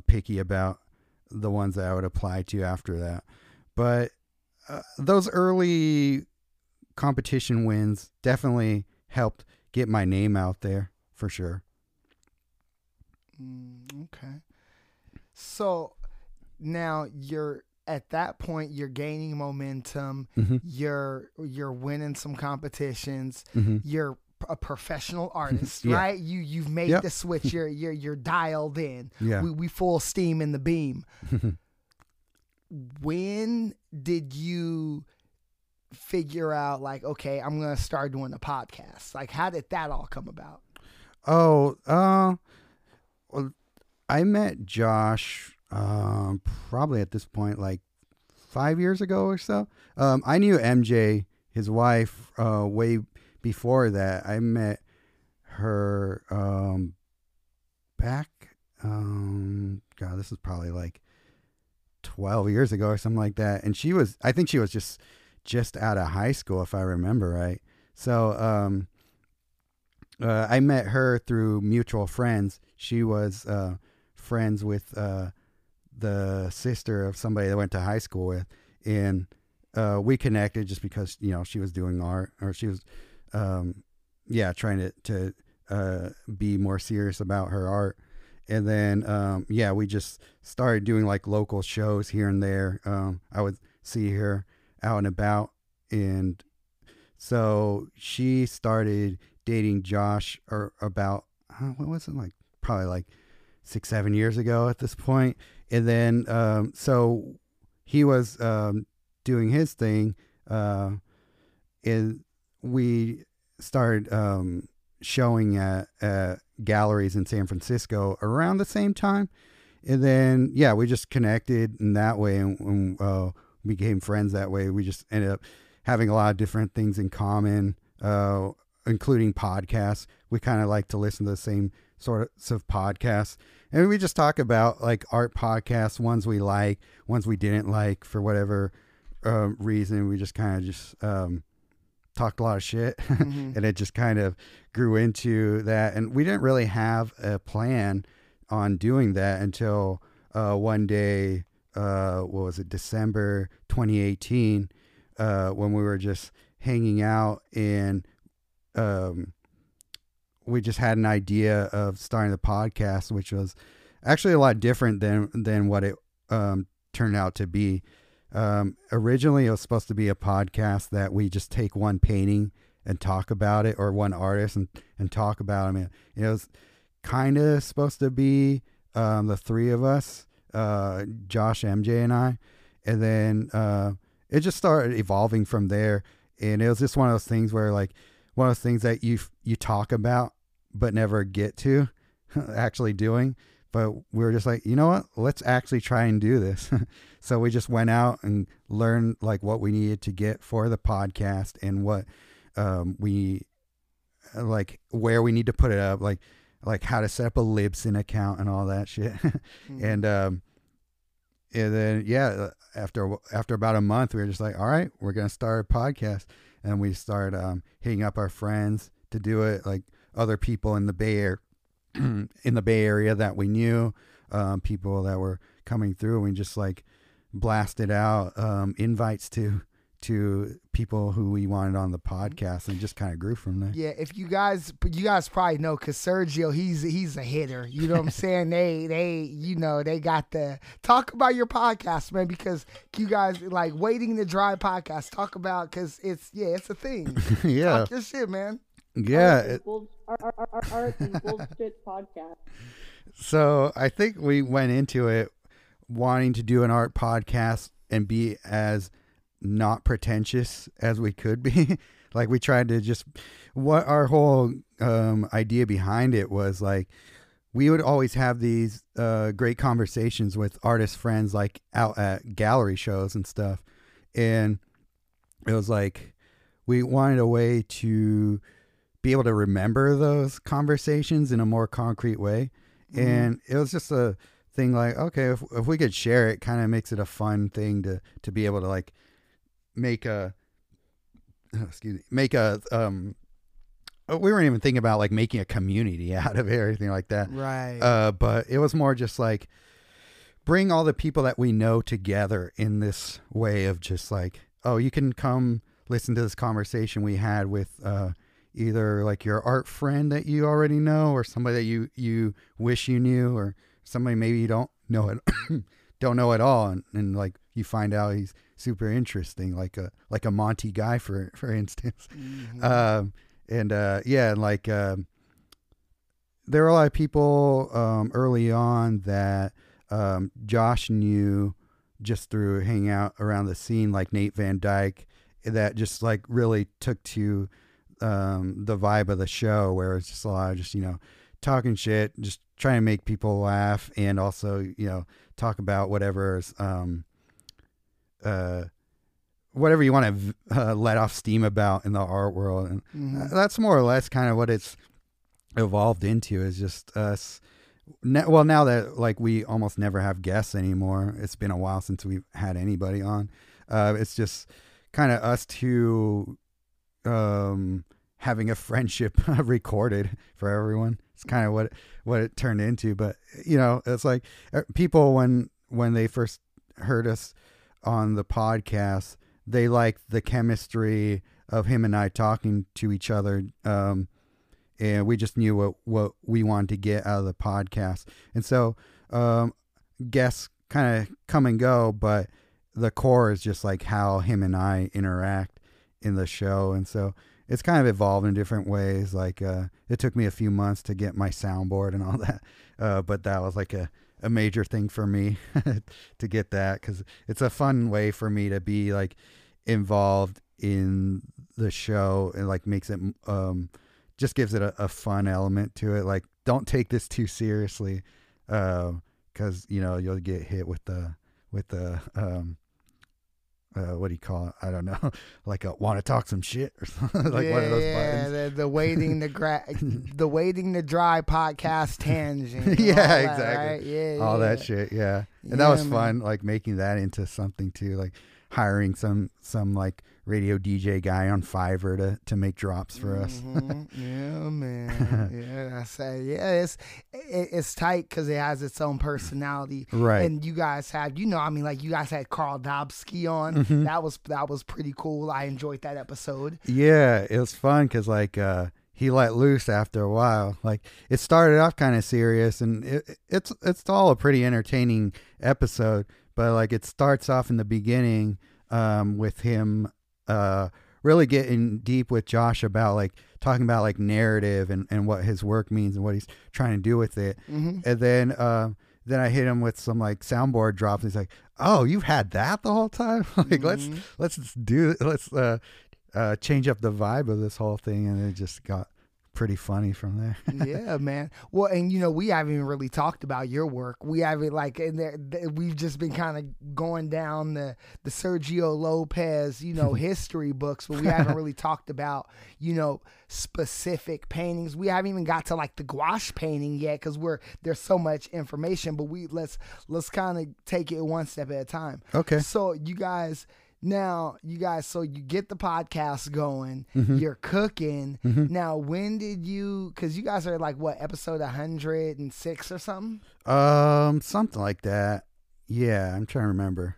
picky about the ones that I would apply to after that. But those early competition wins definitely helped get my name out there for sure. Okay. So now at that point, you're gaining momentum. You're winning some competitions. You're a professional artist, right? You've made the switch. You're dialed in. Yeah. We full steam in the beam. When did you figure out, like, okay, I'm gonna start doing a podcast? Like, how did that all come about? Well, I met Josh. Probably at this point, like 5 years ago or so. I knew MJ, his wife, way before that. I met her, back, God, this is probably like 12 years ago or something like that. And she was, I think she was just out of high school, if I remember right. So, I met her through mutual friends. She was, friends with, the sister of somebody that I went to high school with, and, we connected just because, you know, she was doing art, or she was, trying to be more serious about her art. And then, we just started doing like local shows here and there. I would see her out and about. And so she started dating Josh or about, what was it, like probably like 6-7 years ago at this point. And then, so he was, doing his thing. And we started, showing at galleries in San Francisco around the same time. And then, we just connected in that way and became friends that way. We just ended up having a lot of different things in common, including podcasts. We kind of like to listen to the same sorts of podcasts. And we just talk about like art podcasts, ones we like, ones we didn't like for whatever reason. We just kind of talked a lot of shit and it just kind of grew into that. And we didn't really have a plan on doing that until one day, December 2018, when we were just hanging out, and we just had an idea of starting the podcast, which was actually a lot different than what it turned out to be. Originally it was supposed to be a podcast that we just take one painting and talk about it, or one artist and talk about them. And it was kind of supposed to be, the three of us, Josh, MJ, and I, and then, it just started evolving from there. And it was just one of those things where like one of those things that you talk about, but never get to actually doing. But we were just like, you know what, let's actually try and do this. So we just went out and learned like what we needed to get for the podcast, and what we like, where we need to put it up, like how to set up a Libsyn account and all that shit. Mm-hmm. And then, after about a month, we were just like, all right, we're going to start a podcast. And we started hitting up our friends to do it, like other people in the Bay Area. That we knew, people that were coming through, and we just like blasted out invites to people who we wanted on the podcast, and just kind of grew from there. Yeah, if you guys probably know, because Sergio, he's a hitter. You know what I'm saying? They you know, they got the talk about your podcast, man, because you guys like Waiting to Dry Podcast, talk about, because it's a thing. Yeah, talk your shit, man. Yeah. Art and Bullshit Podcast. So I think we went into it wanting to do an art podcast and be as not pretentious as we could be. Like, we tried to just, what our whole idea behind it was, like, we would always have these great conversations with artist friends, like out at gallery shows and stuff. And it was like, we wanted a way to be able to remember those conversations in a more concrete way. Mm-hmm. And it was just a thing like, okay, if we could share it, kind of makes it a fun thing to be able to like we weren't even thinking about like making a community out of it or anything like that. Right. But it was more just like bring all the people that we know together in this way of just like, oh, you can come listen to this conversation we had with, either like your art friend that you already know, or somebody that you wish you knew, or somebody maybe you don't know at all. And like, you find out he's super interesting, like a Monty Guy, for instance. Mm-hmm. There were a lot of people, early on that, Josh knew just through hanging out around the scene, like Nate Van Dyke, that just like really took to, the vibe of the show, where it's just a lot of just, you know, talking shit, just trying to make people laugh, and also, you know, talk about whatever you want to let off steam about in the art world. And that's more or less kind of what it's evolved into, is just us Well, now that like we almost never have guests anymore, it's been a while since we've had anybody on. It's just kind of us two having a friendship recorded for everyone. It's kind of what it turned into. But you know, it's like people when they first heard us on the podcast, they liked the chemistry of him and I talking to each other. And we just knew what we wanted to get out of the podcast. And so guests kind of come and go, but the core is just like how him and I interact in the show. And so it's kind of evolved in different ways. Like it took me a few months to get my soundboard and all that. But that was like a major thing for me to get that, because it's a fun way for me to be like involved in the show, and like makes it... just gives it a fun element to it. Like, don't take this too seriously, because you know you'll get hit with the what do you call it? I don't know, like a want to talk some shit or something. Like one of those buttons. The waiting to waiting to dry podcast tangent. Yeah, that, exactly. Right? Yeah, all that shit. Yeah, and that was fun. Like making that into something too. Like hiring some like radio DJ guy on Fiverr to make drops for us. Yeah, man. Yeah, I say, yeah, it's tight because it has its own personality, right? And you guys had, you know, I mean, like you guys had Carl Dobsky on. Mm-hmm. That was pretty cool. I enjoyed that episode. Yeah, it was fun because like he let loose after a while. Like it started off kind of serious, and it's all a pretty entertaining episode. But like it starts off in the beginning with him. Really getting deep with Josh about like talking about like narrative and what his work means and what he's trying to do with it. Mm-hmm. And then I hit him with some like soundboard drops. He's like, "Oh, you've had that the whole time? Like, mm-hmm. let's change up the vibe of this whole thing." And it just got pretty funny from there. Yeah, man. Well, and you know, we haven't even really talked about your work. We haven't like, we've just been kind of going down the Sergio Lopez, you know, history books, but we haven't really talked about, you know, specific paintings. We haven't even got to like the gouache painting yet, because there's so much information. But let's kind of take it one step at a time. Okay. So so you get the podcast going, mm-hmm. you're cooking. Mm-hmm. Now, when did you, because you guys are like, what, episode 106 or something? Something like that. Yeah, I'm trying to remember.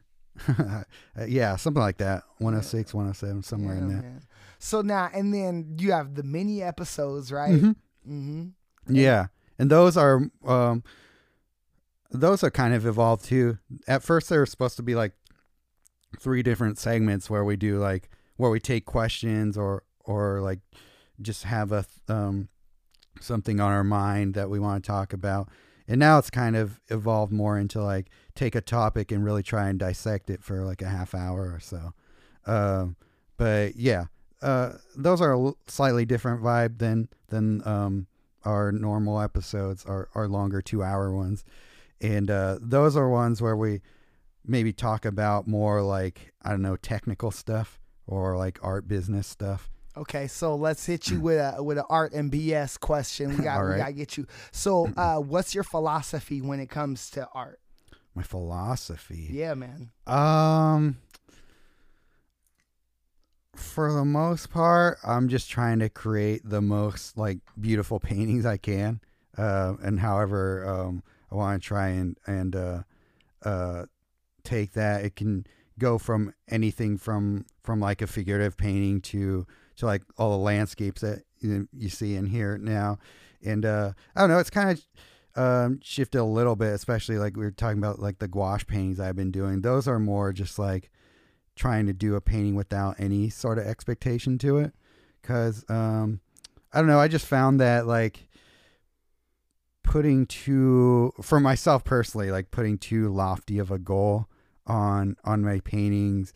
Yeah, something like that. 106, 107, somewhere in there. Man. So now, and then you have the mini episodes, right? Mm-hmm. Mm-hmm. Yeah, and those are kind of evolved too. At first, they were supposed to be like, 3 different segments where we do like where we take questions or like just have a something on our mind that we want to talk about. And now it's kind of evolved more into like take a topic and really try and dissect it for like a half hour or so. But yeah, those are a slightly different vibe than our normal episodes, our longer 2-hour ones. And those are ones where we maybe talk about more like, I don't know, technical stuff or like art business stuff. Okay, so let's hit you with an art and BS question. We gotta get you. So what's your philosophy when it comes to art? My philosophy? Yeah, man. For the most part, I'm just trying to create the most like beautiful paintings I can. And however I want to try and take that. It can go from anything from like a figurative painting to like all the landscapes that you see in here now. And I don't know, it's kind of shifted a little bit, especially like we were talking about like the gouache paintings I've been doing. Those are more just like trying to do a painting without any sort of expectation to it, because I don't know, I just found that like putting too lofty of a goal on my paintings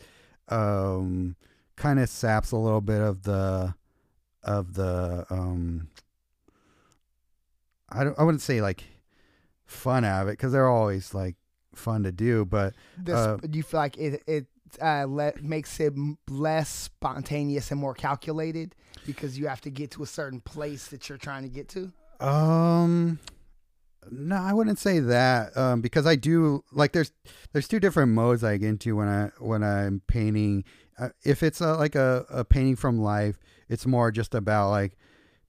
kind of saps a little bit of the I wouldn't say like fun out of it, because they're always like fun to do, but you feel like it makes it less spontaneous and more calculated because you have to get to a certain place that you're trying to get to. No, I wouldn't say that, because I do like there's two different modes I get into when I'm painting. If it's like a painting from life, it's more just about like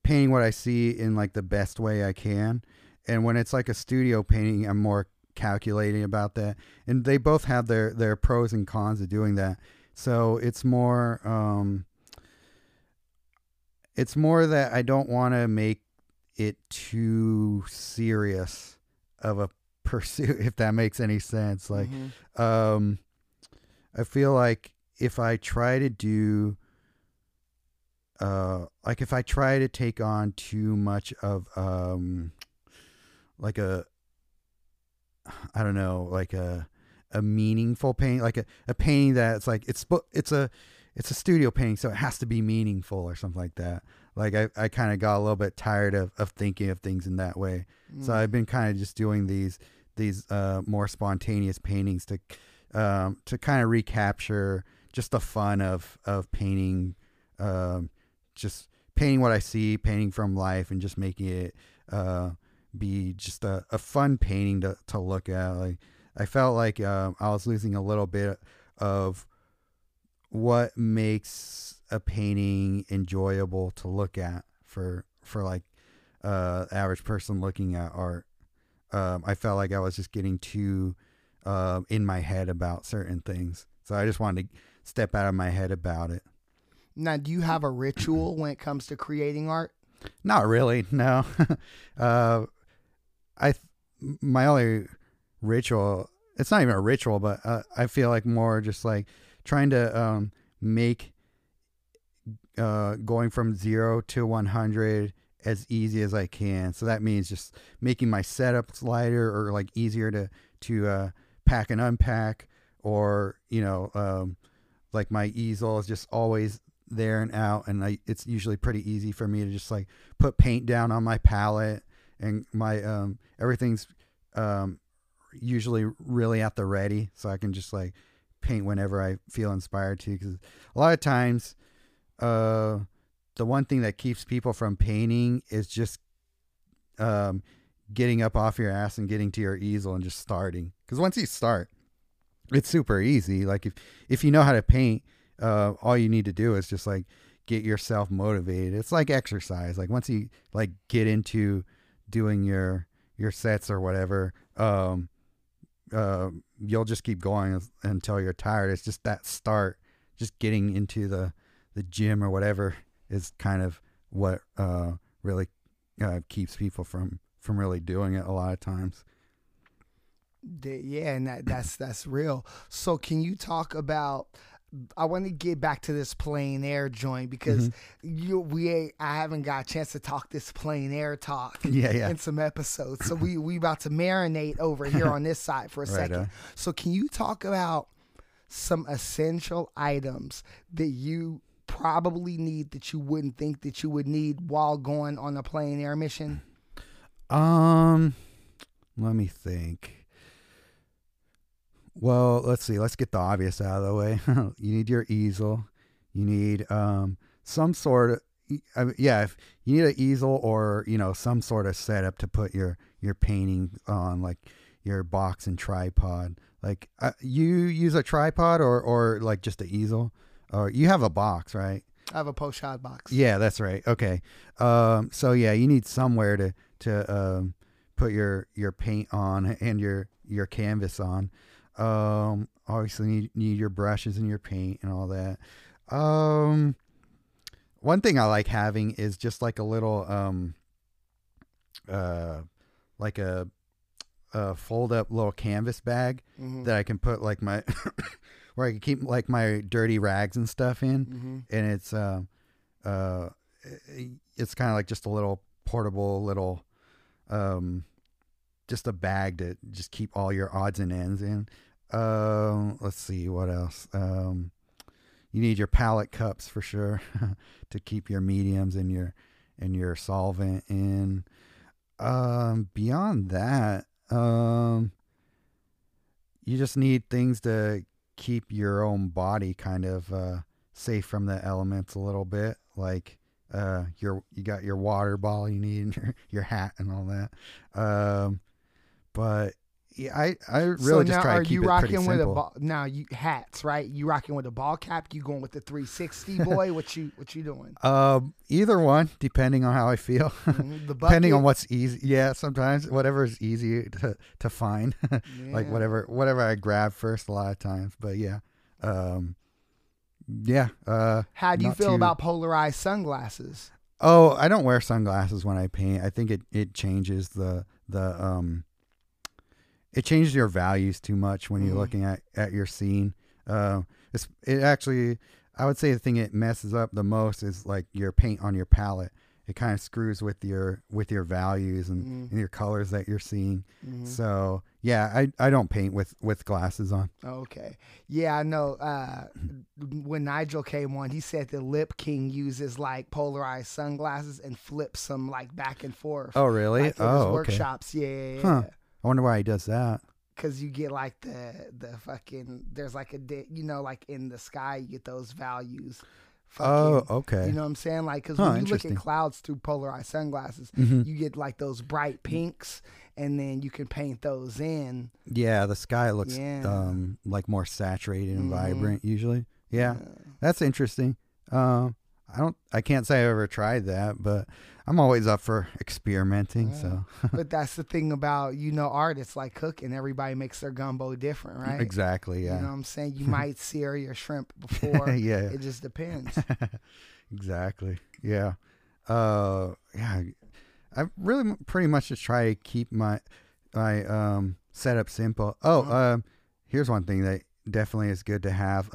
painting what I see in like the best way I can. And when it's like a studio painting, I'm more calculating about that. And they both have their pros and cons of doing that. So it's more that I don't want to make it too serious of a pursuit, if that makes any sense. Like, mm-hmm. I feel like if I try to do, if I try to take on too much of, a meaningful painting, like a painting that's like, it's a studio painting, so it has to be meaningful or something like that. Like I kind of got a little bit tired of thinking of things in that way. Mm. So I've been kind of just doing these more spontaneous paintings to kind of recapture just the fun of painting, just painting what I see, painting from life, and just making it be just a fun painting to look at. Like I felt like I was losing a little bit of what makes a painting enjoyable to look at for like average person looking at art. I felt like I was just getting too in my head about certain things, so I just wanted to step out of my head about it. Now, do you have a ritual when it comes to creating art? Not really, no. My only ritual, it's not even a ritual, but I feel like more just like trying to make going from 0 to 100 as easy as I can. So that means just making my setups lighter or like easier to pack and unpack, or like my easel is just always there and out, and it's usually pretty easy for me to just like put paint down on my palette, and my everything's usually really at the ready, so I can just like paint whenever I feel inspired to, because a lot of times the one thing that keeps people from painting is just getting up off your ass and getting to your easel and just starting, because once you start, it's super easy. Like if you know how to paint, all you need to do is just like get yourself motivated. It's like exercise. Like once you like get into doing your sets or whatever, you'll just keep going until you're tired. It's just that start, just getting into the gym or whatever, is kind of what really keeps people from really doing it a lot of times. Yeah, and that's real. So can you talk about, I want to get back to this plein air joint, because mm-hmm. I haven't got a chance to talk this plein air talk in some episodes. So we about to marinate over here on this side for a second. So can you talk about some essential items that you probably need that you wouldn't think that you would need while going on a plein air mission? Let me think. Well, let's see. Let's get the obvious out of the way. You need your easel. You need some sort of if you need an easel or some sort of setup to put your painting on, like your box and tripod. Like you use a tripod or like just an easel, or you have a box, right? I have a pochade box. Yeah, that's right. Okay. So yeah, you need somewhere to put your paint on and your canvas on. Obviously need your brushes and your paint and all that. One thing I like having is just like a little like a fold up little canvas bag that I can put like my where I can keep like my dirty rags and stuff in, and it's kind of like just a little portable little just a bag to just keep all your odds and ends in. Let's see what else. You need your palette cups for sure to keep your mediums and your solvent in. Beyond that, you just need things to keep your own body kind of safe from the elements a little bit, like you got your water bottle you need, and your hat and all that. But yeah, I really just try to keep it pretty simple. Now you hats, right? You rocking with a ball cap? You going with the 360 boy? What you doing? Either one, depending on how I feel. Depending on what's easy. Yeah, sometimes whatever is easy to find, yeah. Like whatever I grab first a lot of times. But yeah, how do you feel about polarized sunglasses? Oh, I don't wear sunglasses when I paint. I think it changes it changes your values too much when you're looking at your scene. It actually, I would say the thing it messes up the most is like your paint on your palette. It kind of screws with your values and your colors that you're seeing. Mm-hmm. So yeah, I don't paint with glasses on. Okay. Yeah, I know. When Nigel came on, he said the Lip King uses like polarized sunglasses and flips them like back and forth. Oh really? Like, okay. Workshops. Yeah. Huh. I wonder why he does that. Because you get like the fucking, there's like a, like in the sky, you get those values. Fucking, oh, okay. You know what I'm saying? Like, because when you look at clouds through polarized sunglasses, you get like those bright pinks, and then you can paint those in. Yeah, the sky looks like more saturated and vibrant usually. Yeah, that's interesting. I can't say I've ever tried that, but I'm always up for experimenting. Yeah. So, but that's the thing about artists like cooking. Everybody makes their gumbo different, right? Exactly. Yeah. You know what I'm saying? You might sear your shrimp before. Yeah. It just depends. Exactly. Yeah. Yeah. I really pretty much just try to keep my setup simple. Oh, here's one thing that definitely is good to have.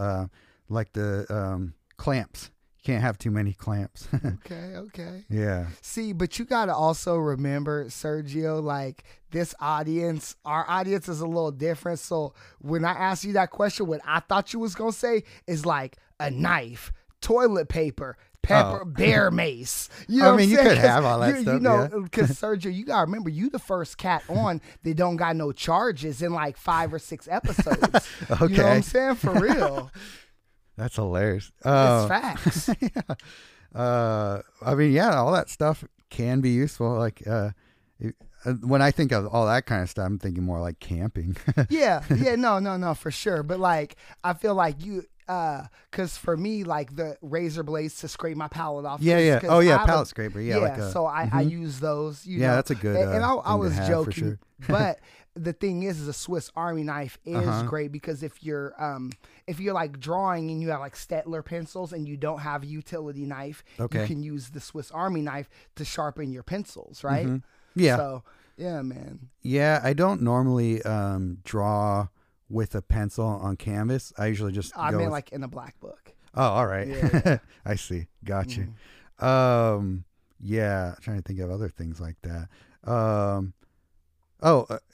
Like the clamps. Can't have too many clamps. Okay. Yeah. See, but you got to also remember, Sergio, like this audience, our audience is a little different. So when I asked you that question, what I thought you was going to say is like a knife, toilet paper, pepper, bear mace. You know, I mean, you could have all that stuff. You know, because Sergio, you gotta remember, you the first cat on that don't got no charges in like 5 or 6 episodes. Okay. You know what I'm saying? For real. That's hilarious. It's facts. Yeah. I mean, yeah, all that stuff can be useful. Like when I think of all that kind of stuff, I'm thinking more like camping. Yeah, no, for sure. But like, I feel like you, because for me, like the razor blades to scrape my palette off. Yeah. Oh yeah, palette scraper. Yeah. So I use those. You know? That's a good. And I was joking, sure. But. The thing is a Swiss Army knife is great because if you're like drawing and you have like Staedtler pencils and you don't have a utility knife, you can use the Swiss Army knife to sharpen your pencils, right? Mm-hmm. Yeah. So yeah, man. Yeah, I don't normally draw with a pencil on canvas. I usually just. I mean, like in a black book. Oh, all right. Yeah. I see. Gotcha. Mm-hmm. Yeah, I'm trying to think of other things like that.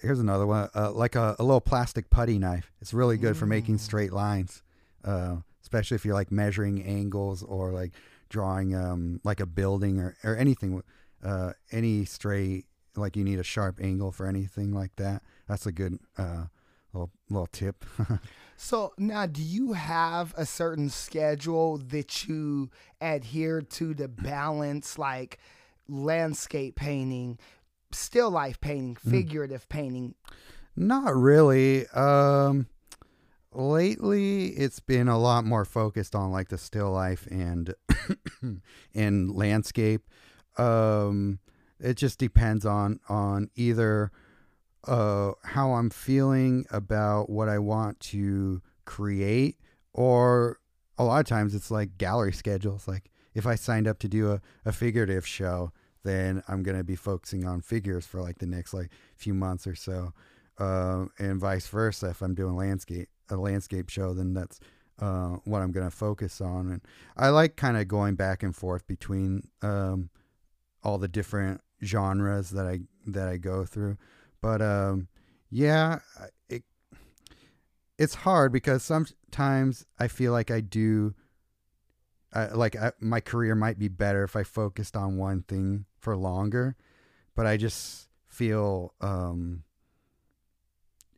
Here's another one, like a little plastic putty knife. It's really good for making straight lines, especially if you're like measuring angles or like drawing like a building or anything, any straight, like you need a sharp angle for anything like that. That's a good little tip. So now, do you have a certain schedule that you adhere to balance like landscape painting, still life painting, figurative painting? Not really. Lately it's been a lot more focused on like the still life and landscape. It just depends on either how I'm feeling about what I want to create, or a lot of times it's like gallery schedules. Like if I signed up to do a figurative show, then I'm going to be focusing on figures for like the next like few months or so, and vice versa. If I'm doing a landscape show, then that's what I'm going to focus on. And I like kind of going back and forth between all the different genres that I go through. But yeah, it's hard because sometimes I feel like I do. My career might be better if I focused on one thing for longer, but I just feel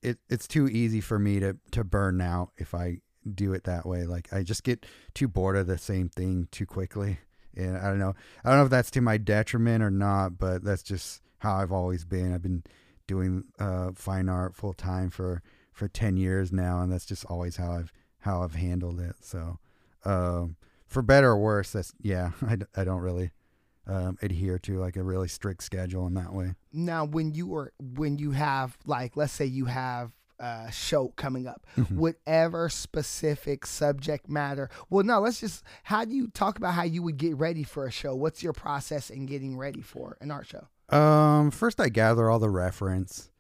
it's too easy for me to burn out if I do it that way. Like I just get too bored of the same thing too quickly, and I don't know if that's to my detriment or not, but that's just how I've always been. I've been doing fine art full time for 10 years now, and that's just always how I've handled it. So for better or worse, that's I don't really adhere to like a really strict schedule in that way. Now, when you have like, let's say you have a show coming up, whatever specific subject matter. Well, no, let's just, how do you talk about how you would get ready for a show? What's your process in getting ready for an art show? First I gather all the reference,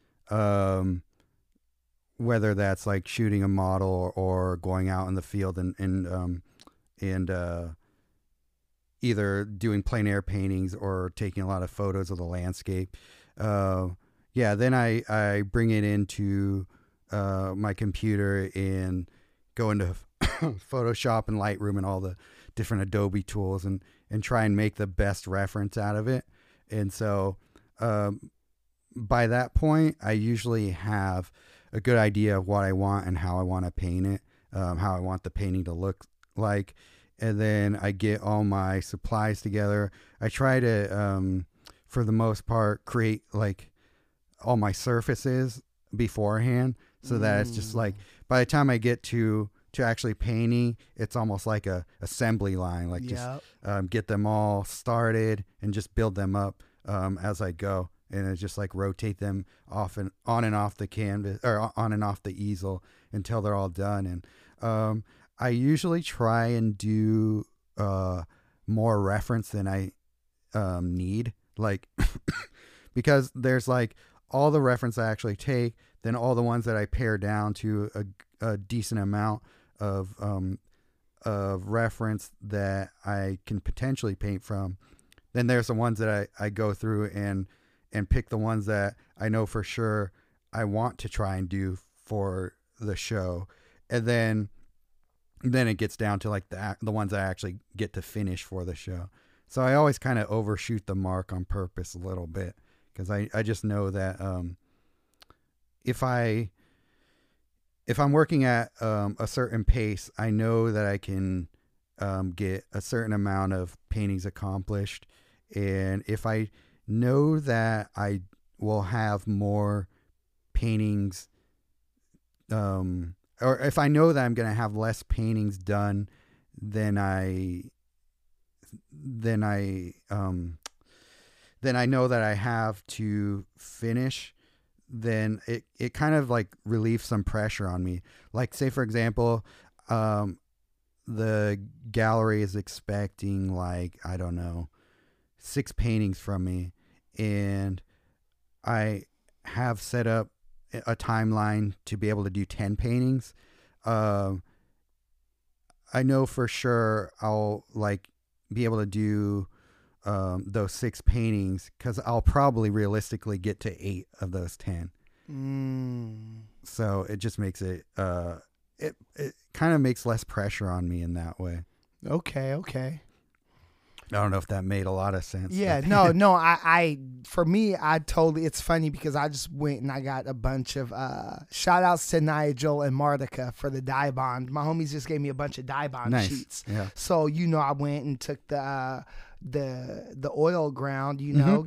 whether that's like shooting a model or going out in the field and either doing plein air paintings or taking a lot of photos of the landscape. Then I bring it into my computer and go into Photoshop and Lightroom and all the different Adobe tools and try and make the best reference out of it. And so by that point, I usually have a good idea of what I want and how I want to paint it, how I want the painting to look like. And then I get all my supplies together. I try to, for the most part, create like all my surfaces beforehand so that it's just like, by the time I get to actually painting, it's almost like a assembly line, like just get them all started and just build them up as I go. And I just like rotate them off and on and off the canvas or on and off the easel until they're all done. And I usually try and do more reference than I need, like because there's like all the reference I actually take, then all the ones that I pare down to a decent amount of reference that I can potentially paint from. Then there's the ones that I go through and pick the ones that I know for sure I want to try and do for the show. And then it gets down to like the ones I actually get to finish for the show. So I always kind of overshoot the mark on purpose a little bit, because I just know that if I'm working at a certain pace, I know that I can get a certain amount of paintings accomplished. And if I know that I will have more paintings, or if I know that I'm going to have less paintings done than I know that I have to finish, then it kind of like relieves some pressure on me. Like, say for example, the gallery is expecting like, I don't know, 6 paintings from me, and I have set up a timeline to be able to do 10 paintings. I know for sure I'll like be able to do those 6 paintings, because I'll probably realistically get to 8 of those 10. So it just makes it it kind of makes less pressure on me in that way. Okay. I don't know if that made a lot of sense. Yeah, no. I for me, I totally. It's funny because I just went and I got a bunch of shout outs to Nigel and Martica for the dye bond. My homies just gave me a bunch of dye bond sheets. Yeah. So I went and took the oil ground,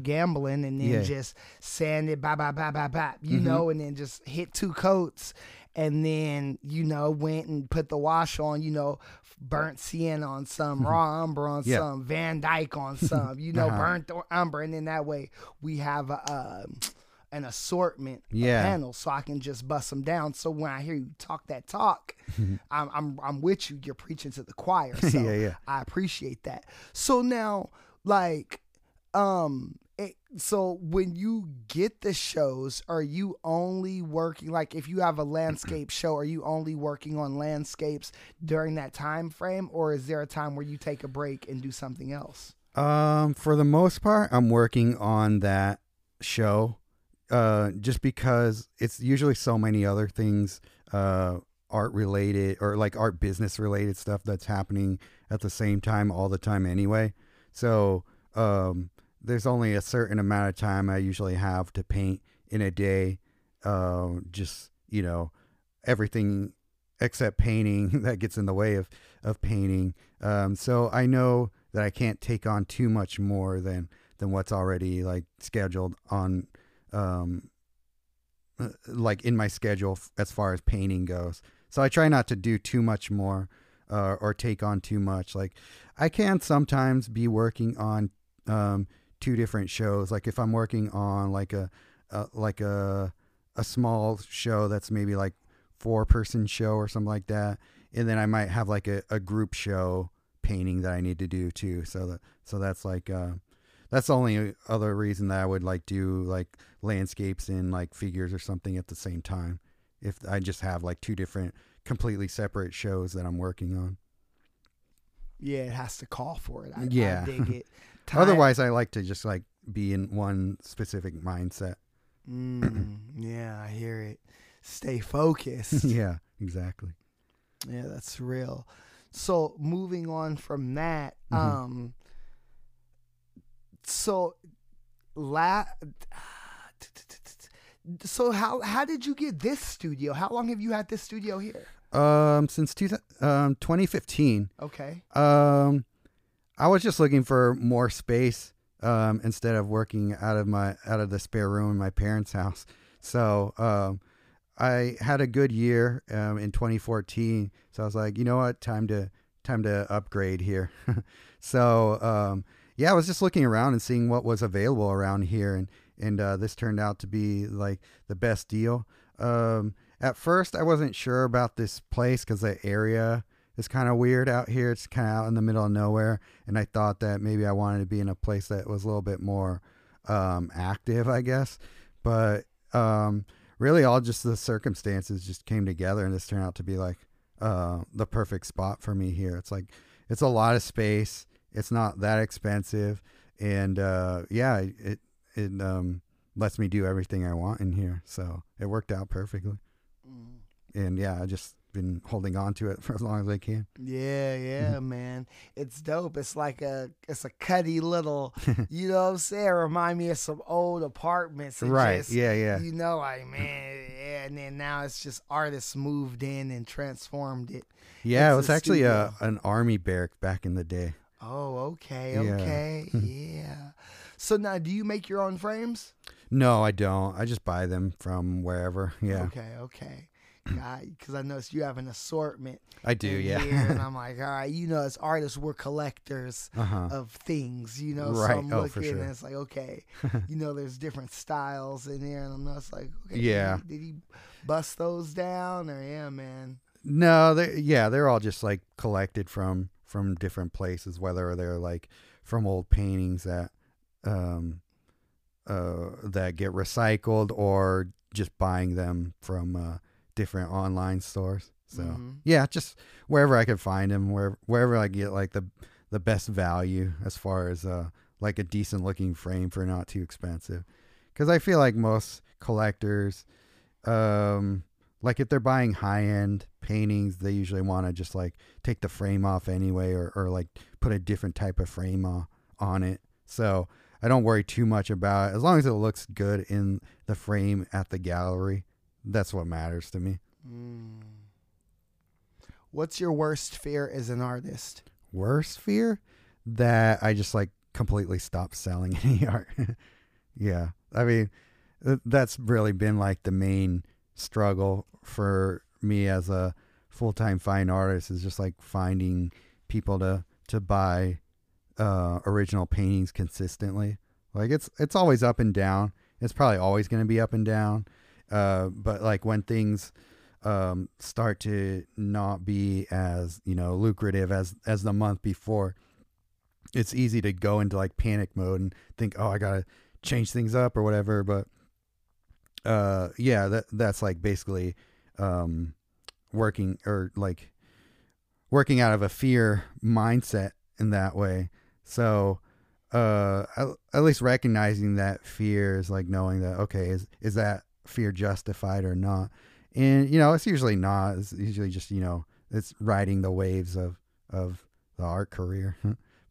gambling, and then just sanded, bop, and then just hit 2 coats. And then, went and put the wash on, burnt sienna on some, raw umber on some, Van Dyke on some, burnt umber. And then that way we have an assortment of panels, so I can just bust them down. So when I hear you talk that talk, I'm with you. You're preaching to the choir. So I appreciate that. So now, like, so when you get the shows, are you only working, like if you have a landscape show, are you only working on landscapes during that time frame, or is there a time where you take a break and do something else? For the most part, I'm working on that show, just because it's usually so many other things, art related or like art business related stuff that's happening at the same time all the time anyway. So, there's only a certain amount of time I usually have to paint in a day. Everything except painting that gets in the way of painting. So I know that I can't take on too much more than what's already like scheduled on, like in my schedule as far as painting goes. So I try not to do too much more or take on too much. Like I can sometimes be working on two different shows. Like if I'm working on like a small show that's maybe like 4-person show or something like that, and then I might have like a group show painting that I need to do too. So that's like that's the only other reason that I would like do like landscapes and like figures or something at the same time, if I just have like two different completely separate shows that I'm working on. Yeah, it has to call for it. I dig it. Otherwise, I like to just like be in one specific mindset. Yeah, I hear it. Stay focused. Yeah, exactly. Yeah, that's real. So moving on from that, how did you get this studio? How long have you had this studio here? Since 2015. Okay. I was just looking for more space instead of working out of the spare room in my parents' house. So I had a good year in 2014. So I was like, you know what, time to upgrade here. So I was just looking around and seeing what was available around here, and this turned out to be like the best deal. At first, I wasn't sure about this place because the area is kind of weird out here. It's kind of out in the middle of nowhere, and I thought that maybe I wanted to be in a place that was a little bit more active, I guess. But really, all just the circumstances just came together, and this turned out to be like the perfect spot for me here. It's like it's a lot of space. It's not that expensive, and it lets me do everything I want in here. So it worked out perfectly. And yeah, I just been holding on to it for as long as I can. Yeah, man, it's dope. It's like it's a cutty little, you know what I'm saying? Remind me of some old apartments. And right. Just, yeah. You know, like, man, yeah, and then now it's just artists moved in and transformed it. Yeah, it was actually an army barrack back in the day. Oh, okay, yeah. So now, do you make your own frames? No, I don't. I just buy them from wherever. Yeah. Okay. Because I noticed you have an assortment. I do, yeah. And I'm like, all right, you know, as artists, we're collectors of things, you know. Right. So I'm looking for sure. And it's like, okay, you know, there's different styles in there, and I'm just like, okay, yeah. Did he bust those down, or yeah, man? No, they're all just like collected from different places, whether they're like from old paintings that get recycled or just buying them from different online stores. So just wherever I could find them, wherever I get like the best value as far as like a decent looking frame for not too expensive, because I feel like most collectors, like if they're buying high-end paintings, they usually want to just like take the frame off anyway, or like put a different type of frame on it. So I don't worry too much about it. As long as it looks good in the frame at the gallery, that's what matters to me. What's your worst fear as an artist? Worst fear? That I just like completely stop selling any art. Yeah. I mean, that's really been like the main struggle for me as a full-time fine artist, is just like finding people to buy original paintings consistently. Like it's always up and down. It's probably always going to be up and down. But like when things start to not be as, you know, lucrative as the month before, it's easy to go into like panic mode and think, oh, I gotta change things up or whatever. But that's like basically working out of a fear mindset in that way. So at least recognizing that fear is like knowing that, okay, is that fear justified or not? And you know, it's usually not. It's usually just, you know, it's riding the waves of the art career.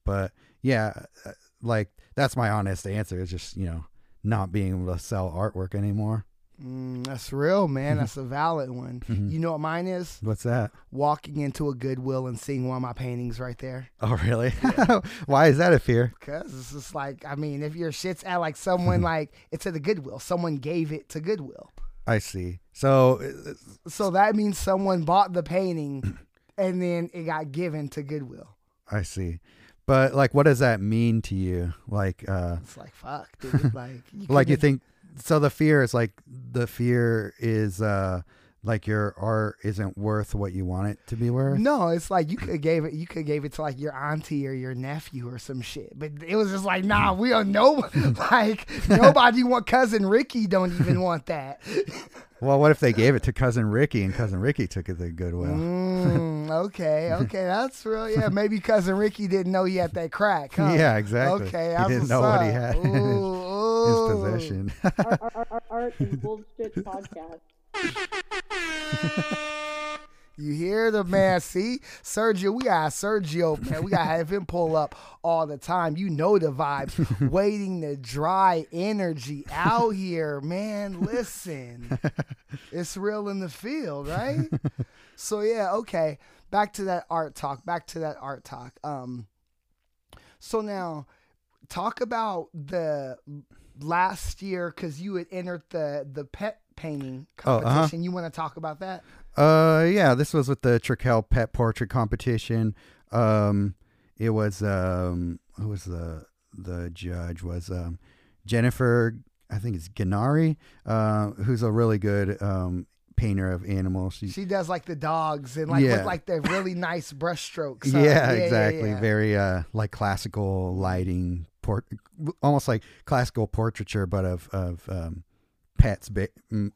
But yeah, like that's my honest answer, is just, you know, not being able to sell artwork anymore. That's real, man. That's a valid one. You know what mine is? What's that? Walking into a Goodwill and seeing one of my paintings right there. Oh, really? Yeah. Why is that a fear? Because it's just like, I mean, if your shit's at like someone, like it's at the Goodwill, someone gave it to Goodwill. I see. So that means someone bought the painting and then it got given to Goodwill. I see. But like, what does that mean to you? Like, it's like, fuck, dude. Like, you like you think, so the fear is like, the fear is, like your art isn't worth what you want it to be worth? No, it's like you could have gave it to like your auntie or your nephew or some shit. But it was just like, nah, we don't know. Like nobody want cousin Ricky don't even want that. Well, what if they gave it to cousin Ricky and cousin Ricky took it to Goodwill? Okay, that's real. Yeah, maybe cousin Ricky didn't know he had that crack, huh? Yeah, exactly. Okay, he didn't know what he had in his possession. Art and Bullshit Podcast. You hear the man? See, Sergio, we got Sergio, man. We gotta have him pull up all the time. You know the vibes. Waiting to Dry energy out here, man. Listen, it's real in the field, right? So yeah, okay. Back to that art talk. So now talk about the last year, because you had entered the pet painting competition. You want to talk about that? Yeah, this was with the Trekell pet portrait competition. It was who was the judge was Jennifer, I think it's Gennari, who's a really good painter of animals. She does like the dogs and like with like the really nice brushstrokes. Yeah, exactly. Yeah. Very like classical lighting, almost like classical portraiture, but of pets,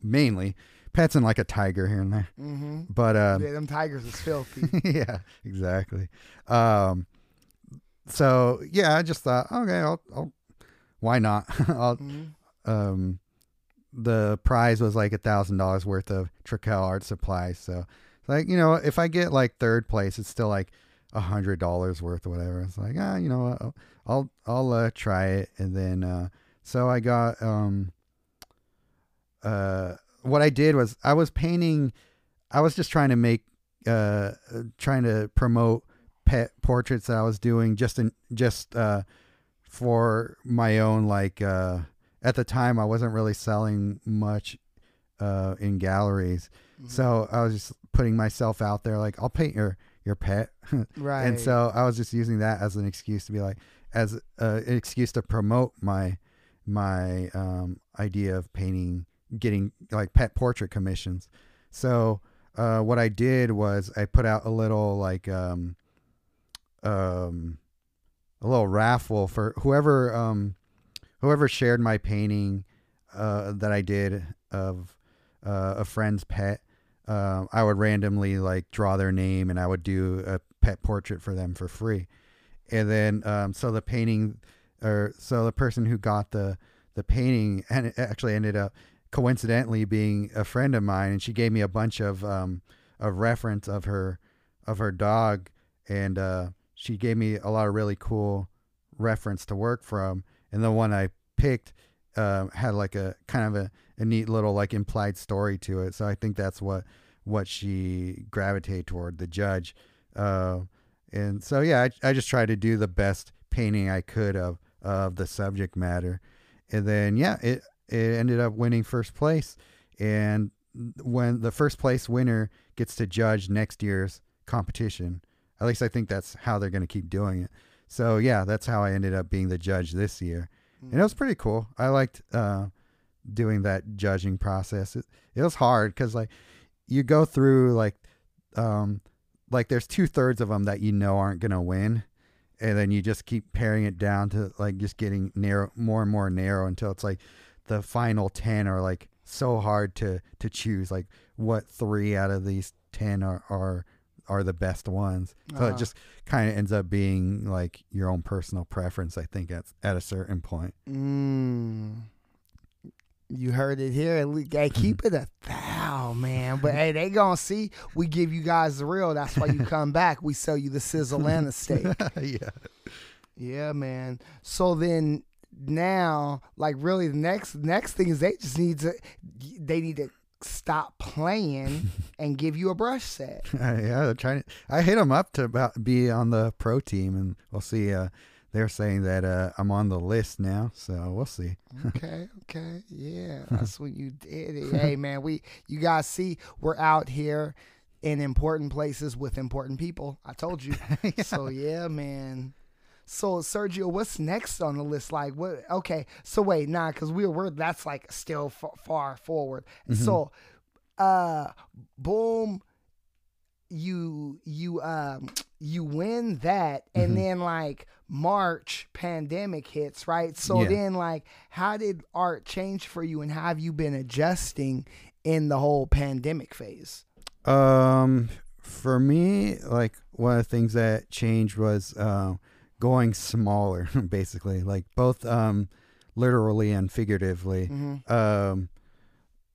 mainly pets, and like a tiger here and there. Mm-hmm. But them tigers is filthy. Yeah, exactly. So yeah, I just thought, okay, I'll why not? The prize was like $1,000 worth of Trekell art supplies. So like, you know, if I get like third place, it's still like $100 worth or whatever. It's like, you know what? I'll try it. And then so I got what I did was I was painting. I was just trying to make, trying to promote pet portraits that I was doing just for my own, like, at the time I wasn't really selling much, in galleries. Mm-hmm. So I was just putting myself out there. Like, I'll paint your pet. Right. And so I was just using that as an excuse to be like, as an excuse to promote my, idea of painting, getting like pet portrait commissions. So what I did was I put out a little like a little raffle for whoever shared my painting that I did of a friend's pet. I would randomly like draw their name and I would do a pet portrait for them for free. And then so the person who got the painting, and it actually ended up coincidentally being a friend of mine, and she gave me a bunch of reference of her dog, and she gave me a lot of really cool reference to work from. And the one I picked had like a kind of a neat little like implied story to it. So I think that's what she gravitated toward, the judge. And so yeah, I just tried to do the best painting I could of the subject matter. And then yeah, it ended up winning first place. And when the first place winner gets to judge next year's competition, at least I think that's how they're going to keep doing it. So yeah, that's how I ended up being the judge this year. And it was pretty cool. I liked doing that judging process. It was hard because like you go through like there's 2/3 of them that you know aren't going to win. And then you just keep paring it down to like just getting narrow, more and more narrow, until it's like the final 10 are like so hard to choose, like what 3 out of these 10 are the best ones. So it just kind of ends up being like your own personal preference, I think, at a certain point. You heard it here. Hey, keep it 1,000, man. But hey, they gonna see. We give you guys the real. That's why you come back. We sell you the sizzle and the steak. Yeah. Yeah, man. So then now, like, really, the next thing is they need to stop playing and give you a brush set. Yeah, they're trying to. I hit them up to about be on the pro team, and we'll see. they're saying that I'm on the list now, so we'll see. Okay, yeah, that's what you did. Hey, man, you guys see we're out here in important places with important people. I told you. Yeah. So yeah, man. So Sergio, what's next on the list? Like what? Okay, so wait, nah, because we're that's like still far forward. Mm-hmm. So, boom, you win that, and mm-hmm. then like March pandemic hits, right? So yeah. Then like, how did art change for you, and how have you been adjusting in the whole pandemic phase? For me, like one of the things that changed was going smaller, basically, like both literally and figuratively. Mm-hmm.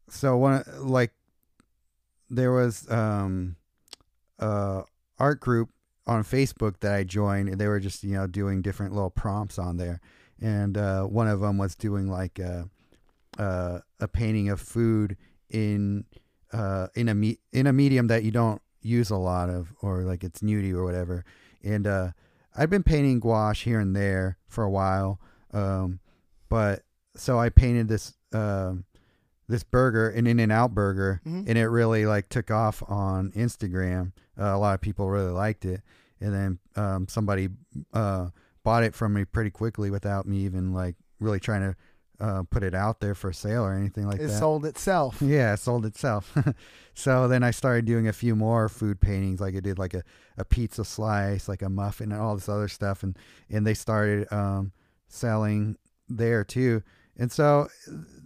So one, like there was art group on Facebook that I joined, and they were just, you know, doing different little prompts on there, and one of them was doing like a painting of food in a medium that you don't use a lot of, or like it's nudie or whatever. And I've been painting gouache here and there for a while, but so I painted this this burger, an In-N-Out burger, mm-hmm. and it really like took off on Instagram. A lot of people really liked it, and then somebody bought it from me pretty quickly without me even like really trying to put it out there for sale or anything like that. It sold itself. Yeah, it sold itself. So then I started doing a few more food paintings. Like I did like a pizza slice, like a muffin, and all this other stuff, and they started selling there too. And so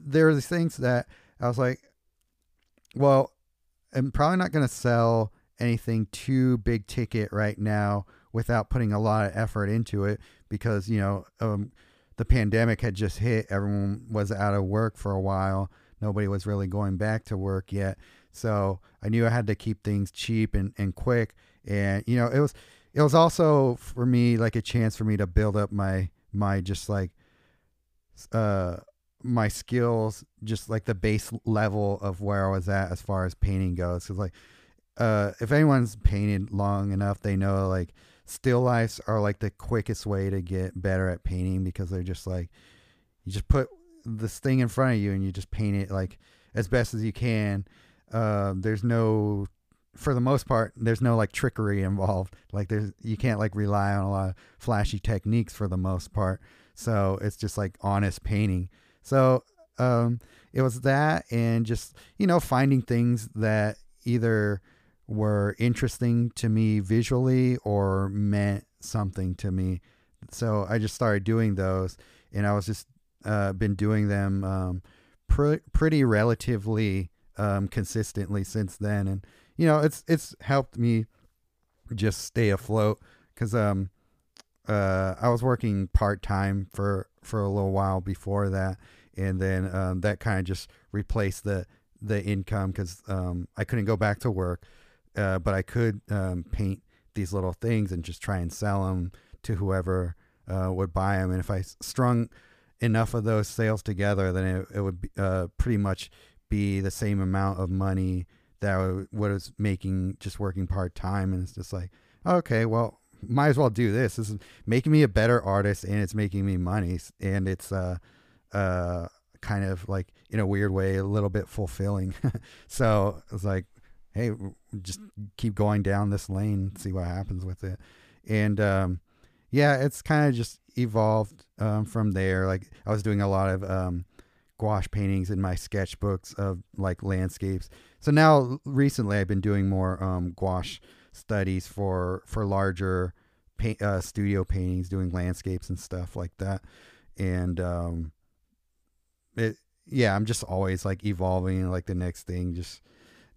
there were these things that I was like, well, I'm probably not going to sell anything too big ticket right now without putting a lot of effort into it, because, you know, the pandemic had just hit. Everyone was out of work for a while. Nobody was really going back to work yet. So I knew I had to keep things cheap and quick. And, you know, it was also for me like a chance for me to build up my just like my skills, just like the base level of where I was at as far as painting goes. Cause like, if anyone's painted long enough, they know like still lifes are like the quickest way to get better at painting, because they're just like, you just put this thing in front of you and you just paint it like as best as you can. For the most part, there's no like trickery involved. Like you can't like rely on a lot of flashy techniques for the most part. So it's just like honest painting. So, it was that, and just, you know, finding things that either were interesting to me visually or meant something to me. So I just started doing those, and I was just, been doing them, pretty relatively, consistently since then. And, you know, it's helped me just stay afloat, 'cause, I was working part-time for a little while before that, and then that kind of just replaced the income, because I couldn't go back to work, but I could paint these little things and just try and sell them to whoever would buy them. And if I strung enough of those sales together, then it would be, pretty much be the same amount of money that what I was making just working part-time. And it's just like, okay, well, might as well do this. This is making me a better artist, and it's making me money, and it's kind of like, in a weird way, a little bit fulfilling. So it's like, hey, just keep going down this lane, see what happens with it. And yeah, it's kind of just evolved from there. Like I was doing a lot of gouache paintings in my sketchbooks of like landscapes. So now recently I've been doing more gouache studies for larger studio paintings, doing landscapes and stuff like that. And I'm just always like evolving, like the next thing, just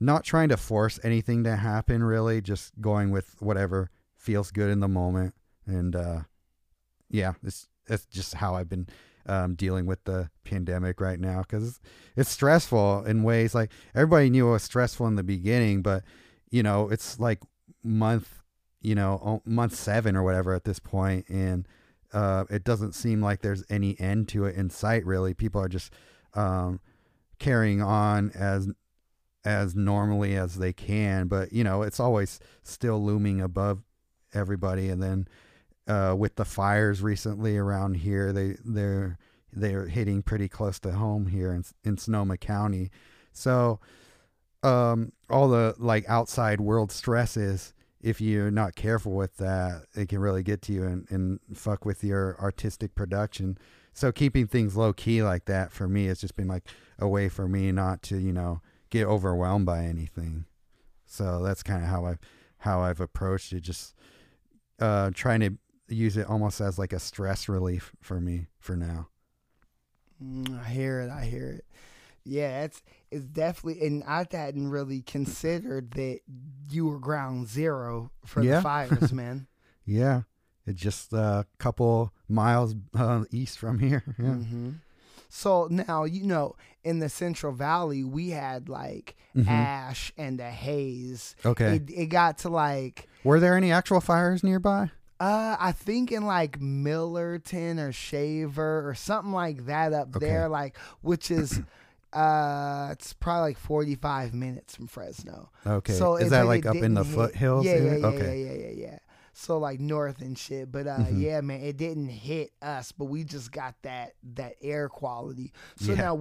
not trying to force anything to happen, really, just going with whatever feels good in the moment. And that's just how I've been dealing with the pandemic right now, because it's stressful in ways. Like everybody knew it was stressful in the beginning, but you know, it's like month 7 or whatever at this point, and it doesn't seem like there's any end to it in sight, really. People are just carrying on as normally as they can, but you know, it's always still looming above everybody. And then with the fires recently around here, they're hitting pretty close to home here in Sonoma County. So all the like outside world stresses, if you're not careful with that, it can really get to you and fuck with your artistic production. So keeping things low key like that for me has just been like a way for me not to, you know, get overwhelmed by anything. So that's kind of how I've approached it. Just trying to use it almost as like a stress relief for me for now. I hear it. Yeah, it's definitely, and I hadn't really considered that you were ground zero for the fires, man. Yeah, it's just a couple miles east from here. Yeah. Mm-hmm. So now, you know, in the Central Valley, we had like ash and a haze. Okay. It got to like... Were there any actual fires nearby? I think in like Millerton or Shaver or something like that up there, like, which is... it's probably like 45 minutes from Fresno. Okay. So is that like up in the foothills? Yeah. So like north and shit. But yeah, man, it didn't hit us, but we just got that air quality. So now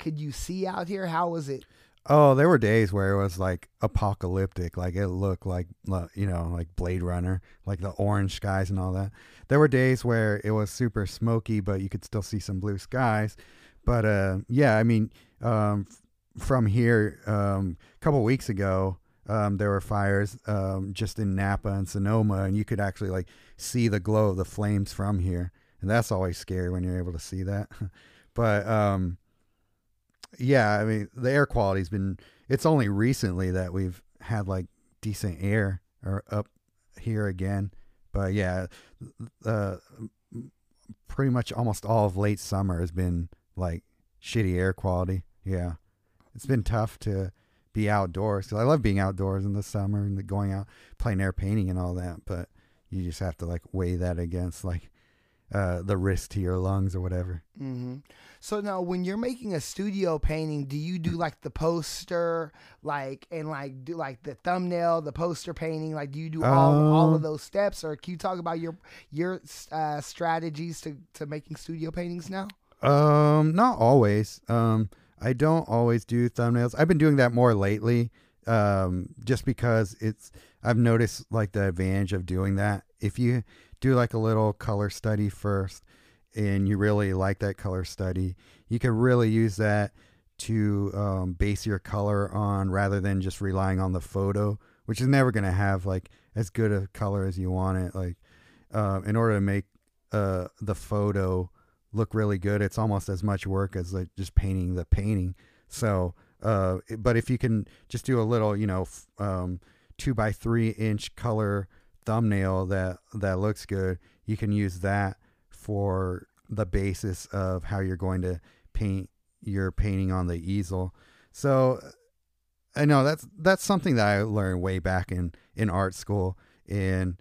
could you see out here? How was it? Oh, there were days where it was like apocalyptic. Like it looked like, you know, like Blade Runner, like the orange skies and all that. There were days where it was super smoky, but you could still see some blue skies. But yeah, I mean, from here, a couple of weeks ago, there were fires just in Napa and Sonoma, and you could actually like see the glow of the flames from here, and that's always scary when you're able to see that. But yeah, I mean, the air quality's been. It's only recently that we've had like decent air or up here again. But yeah, pretty much almost all of late summer has been like shitty air quality. Yeah, it's been tough to be outdoors because I love being outdoors in the summer and going out plein air painting and all that, but you just have to like weigh that against like the risk to your lungs or whatever. So now when you're making a studio painting, do you do like the poster, like, and like do like the thumbnail, the poster painting, like do you do all of those steps, or can you talk about your strategies to making studio paintings now? Not always. I don't always do thumbnails. I've been doing that more lately. Just because I've noticed like the advantage of doing that. If you do like a little color study first and you really like that color study, you can really use that to, base your color on rather than just relying on the photo, which is never going to have like as good a color as you want it. Like, in order to make, the photo look really good, it's almost as much work as like just painting the painting. So but if you can just do a little, you know, 2 by 3 inch color thumbnail that looks good, you can use that for the basis of how you're going to paint your painting on the easel. So I know that's something that I learned way back in art school, and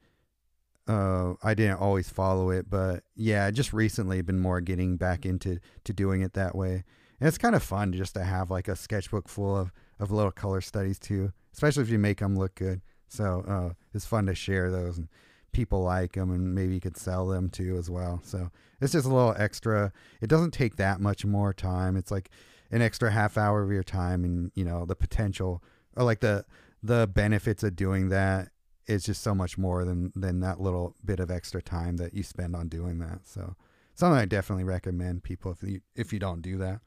I didn't always follow it, but yeah, just recently been more getting back into doing it that way. And it's kind of fun just to have like a sketchbook full of little color studies too, especially if you make them look good. So, it's fun to share those and people like them, and maybe you could sell them too as well. So it's just a little extra. It doesn't take that much more time. It's like an extra half hour of your time, and you know, the potential or like the benefits of doing that. It's just so much more than that little bit of extra time that you spend on doing that. So something I definitely recommend people if you don't do that.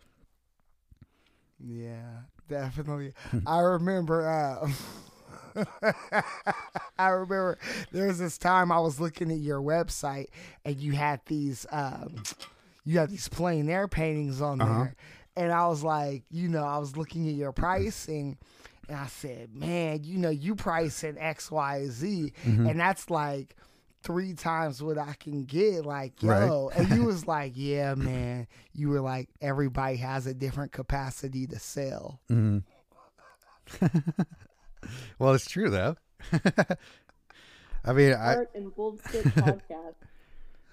Yeah, definitely. I remember I remember there was this time I was looking at your website, and you had these plein air paintings on there, and I was like, you know, I was looking at your pricing. And I said, man, you know, you pricing X, Y, Z, and that's like 3 times what I can get. Like, yo, right. And you was like, yeah, man. You were like, everybody has a different capacity to sell. Well, it's true though. I mean, Art and Bullshit Podcast.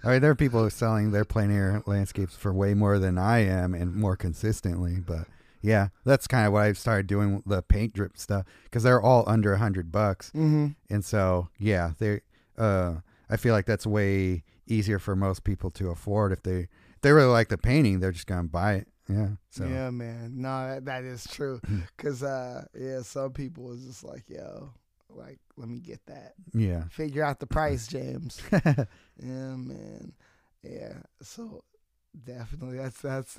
I mean, there are people who are selling their plein air landscapes for way more than I am, and more consistently, but. Yeah, that's kind of what I've started doing, the paint drip stuff, because they're all under $100. And so, yeah, I feel like that's way easier for most people to afford. If they really like the painting, they're just gonna buy it. Yeah. So. Yeah, man. No, that is true. Cause yeah, some people is just like, yo, like, let me get that. Yeah. Figure out the price, James. Yeah, man. Yeah. So definitely, that's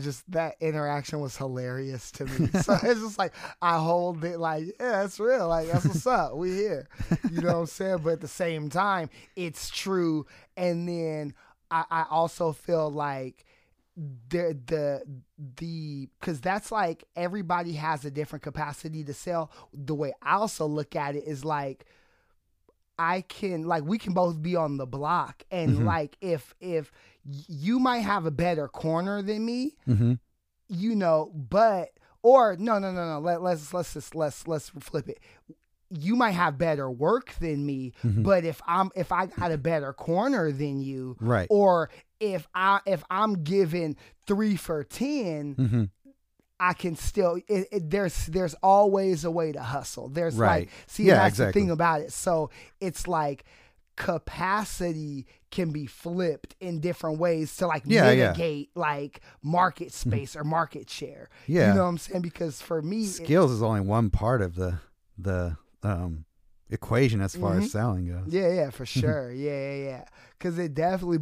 just that interaction was hilarious to me. So it's just like I hold it like, yeah, that's real. Like, that's what's up. We here. You know what I'm saying? But at the same time, it's true. And then I also feel like because that's like everybody has a different capacity to sell. The way I also look at it is like we can both be on the block, and mm-hmm. like if you might have a better corner than me, mm-hmm. you know, but or no. Let's flip it. You might have better work than me, mm-hmm. but if I got a better corner than you, right? Or if I'm giving 3 for $10, mm-hmm. I can still. There's always a way to hustle. There's right. like see yeah, that's exactly. the thing about it. So it's like capacity can be flipped in different ways to like mitigate like market space or market share. Yeah, you know what I'm saying? Because for me, skills is only one part of the equation as far mm-hmm. as selling goes. Yeah, for sure. yeah. Because it definitely,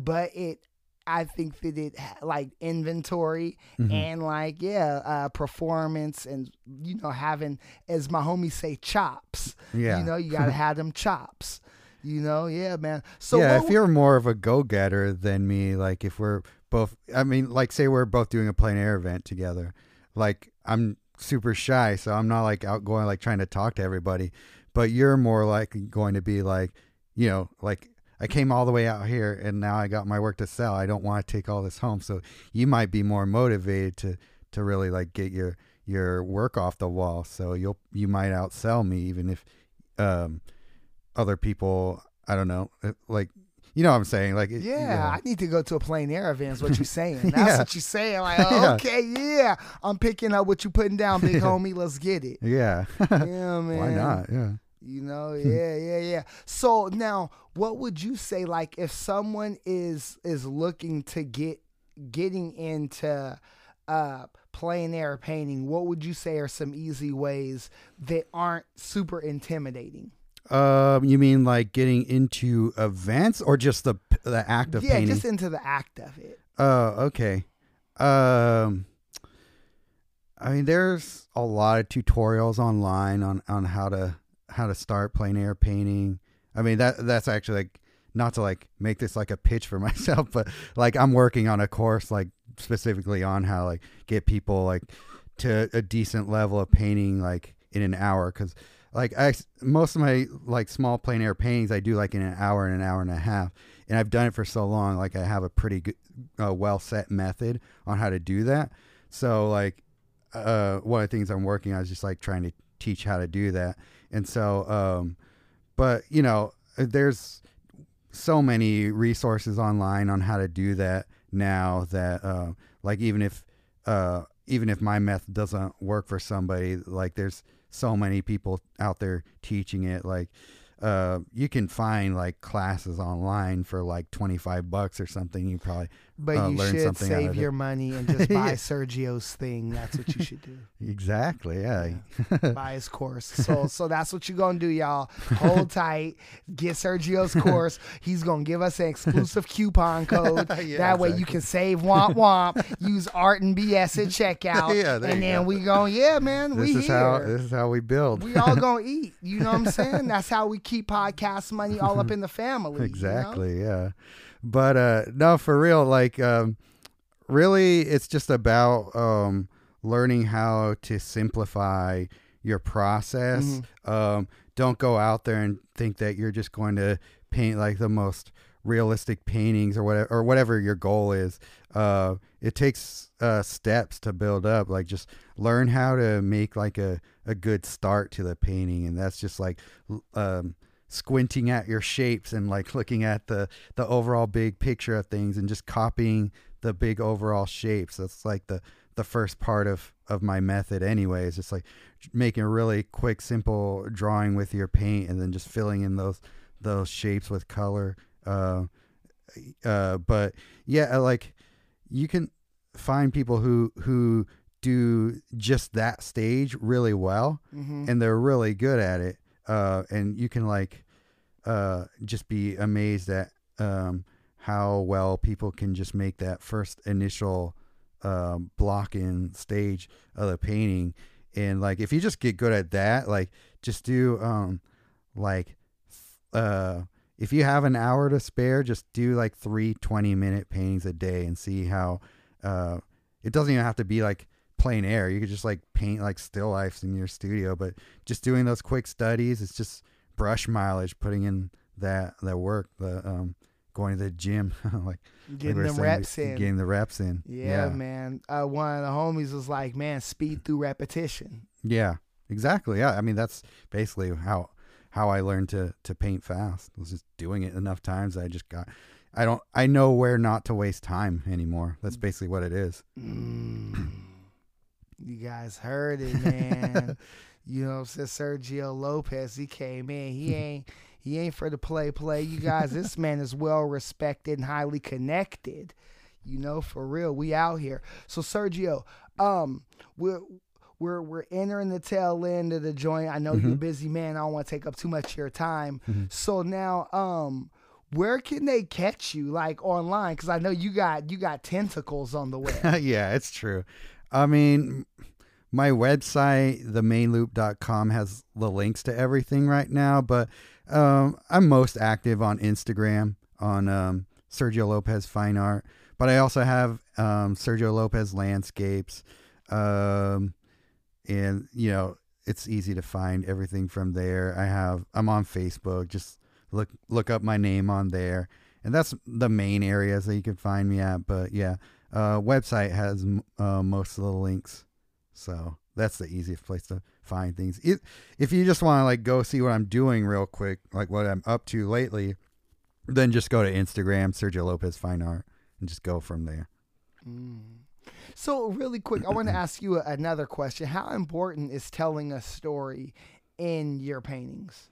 I think that it like inventory mm-hmm. and like performance, and you know, having, as my homies say, chops. Yeah, you know, you gotta have them chops. You know, yeah, man. So yeah, if you're more of a go-getter than me, like if we're both, I mean, like say we're both doing a plein air event together, like I'm super shy, so I'm not like outgoing, like trying to talk to everybody, but you're more like going to be like, you know, like I came all the way out here and now I got my work to sell. I don't want to take all this home. So you might be more motivated to really like get your work off the wall. So you might outsell me, even if other people, I don't know, like, you know what I'm saying? Like, I need to go to a plein air event is what you're saying. That's what you're saying. Like, okay, I'm picking up what you putting down, big homie. Let's get it. Yeah. Yeah, man. Why not? Yeah. You know, yeah. So now, what would you say, like, if someone is looking to getting into plein air painting, what would you say are some easy ways that aren't super intimidating? You mean like getting into events, or just the act of painting? Yeah, just into the act of it. Oh, okay. I mean, there's a lot of tutorials online on how to start plein air painting. I mean, that's actually like, not to like make this like a pitch for myself, but like I'm working on a course like specifically on how like get people like to a decent level of painting like in an hour, because like most of my like small plein air paintings I do like in an hour and an hour and a half, and I've done it for so long, like I have a pretty good well set method on how to do that. So like one of the things I'm working on is just like trying to teach how to do that. And so but you know, there's so many resources online on how to do that now that like even if my method doesn't work for somebody, like there's so many people out there teaching it. Like you can find like classes online for like $25 or something. You probably you should save your money and just buy Sergio's thing. That's what you should do. Exactly. Yeah. Buy his course. So that's what you're gonna do, y'all. Hold tight. Get Sergio's course. He's gonna give us an exclusive coupon code. That way you can save womp. Use Art and BS at checkout. This is how we build. We all gonna eat. You know what I'm saying? That's how we keep podcast money all up in the family. Exactly. You know? Yeah. But no, for real, like really it's just about learning how to simplify your process. Mm-hmm. Don't go out there and think that you're just going to paint like the most realistic paintings or whatever your goal is. It takes steps to build up. Like, just learn how to make like a good start to the painting, and that's just like squinting at your shapes and like looking at the overall big picture of things and just copying the big overall shapes. That's like the first part of my method anyway. It's just like making a really quick, simple drawing with your paint and then just filling in those those shapes with color. But yeah, like you can find people who do just that stage really well, mm-hmm. and they're really good at it. And you can like just be amazed at how well people can just make that first initial block in stage of the painting. And like if you just get good at that, like just do if you have an hour to spare, just do like 3 20-minute paintings a day and see how it doesn't even have to be like plain air. You could just like paint like still lifes in your studio, but just doing those quick studies, it's just brush mileage, putting in that work, going to the gym, like getting them reps in. Getting the reps in. Yeah. Man. One of the homies was like, man, speed through repetition. Yeah, exactly. Yeah. I mean, that's basically how I learned to paint fast. I was just doing it enough times. I know where not to waste time anymore. That's basically what it is. You guys heard it, man. You know what I'm saying? Sergio Lopez, he came in. He ain't for the play. You guys, this man is well respected and highly connected. You know, for real, we out here. So Sergio, we're entering the tail end of the joint. I know mm-hmm. you're a busy man. I don't want to take up too much of your time. Mm-hmm. So now, where can they catch you, like online? Because I know you got tentacles on the web. Yeah, it's true. I mean, my website, themainloop.com, has the links to everything right now, but I'm most active on Instagram, on Sergio Lopez Fine Art, but I also have Sergio Lopez Landscapes, and, you know, it's easy to find everything from there. I'm on Facebook, just look up my name on there, and that's the main areas that you can find me at, but yeah. Website has most of the links, so that's the easiest place to find things. If you just want to like go see what I'm doing real quick, like what I'm up to lately, then just go to Instagram, Sergio Lopez Fine Art, and just go from there. So really quick, I want to ask you another question. How important is telling a story in your paintings?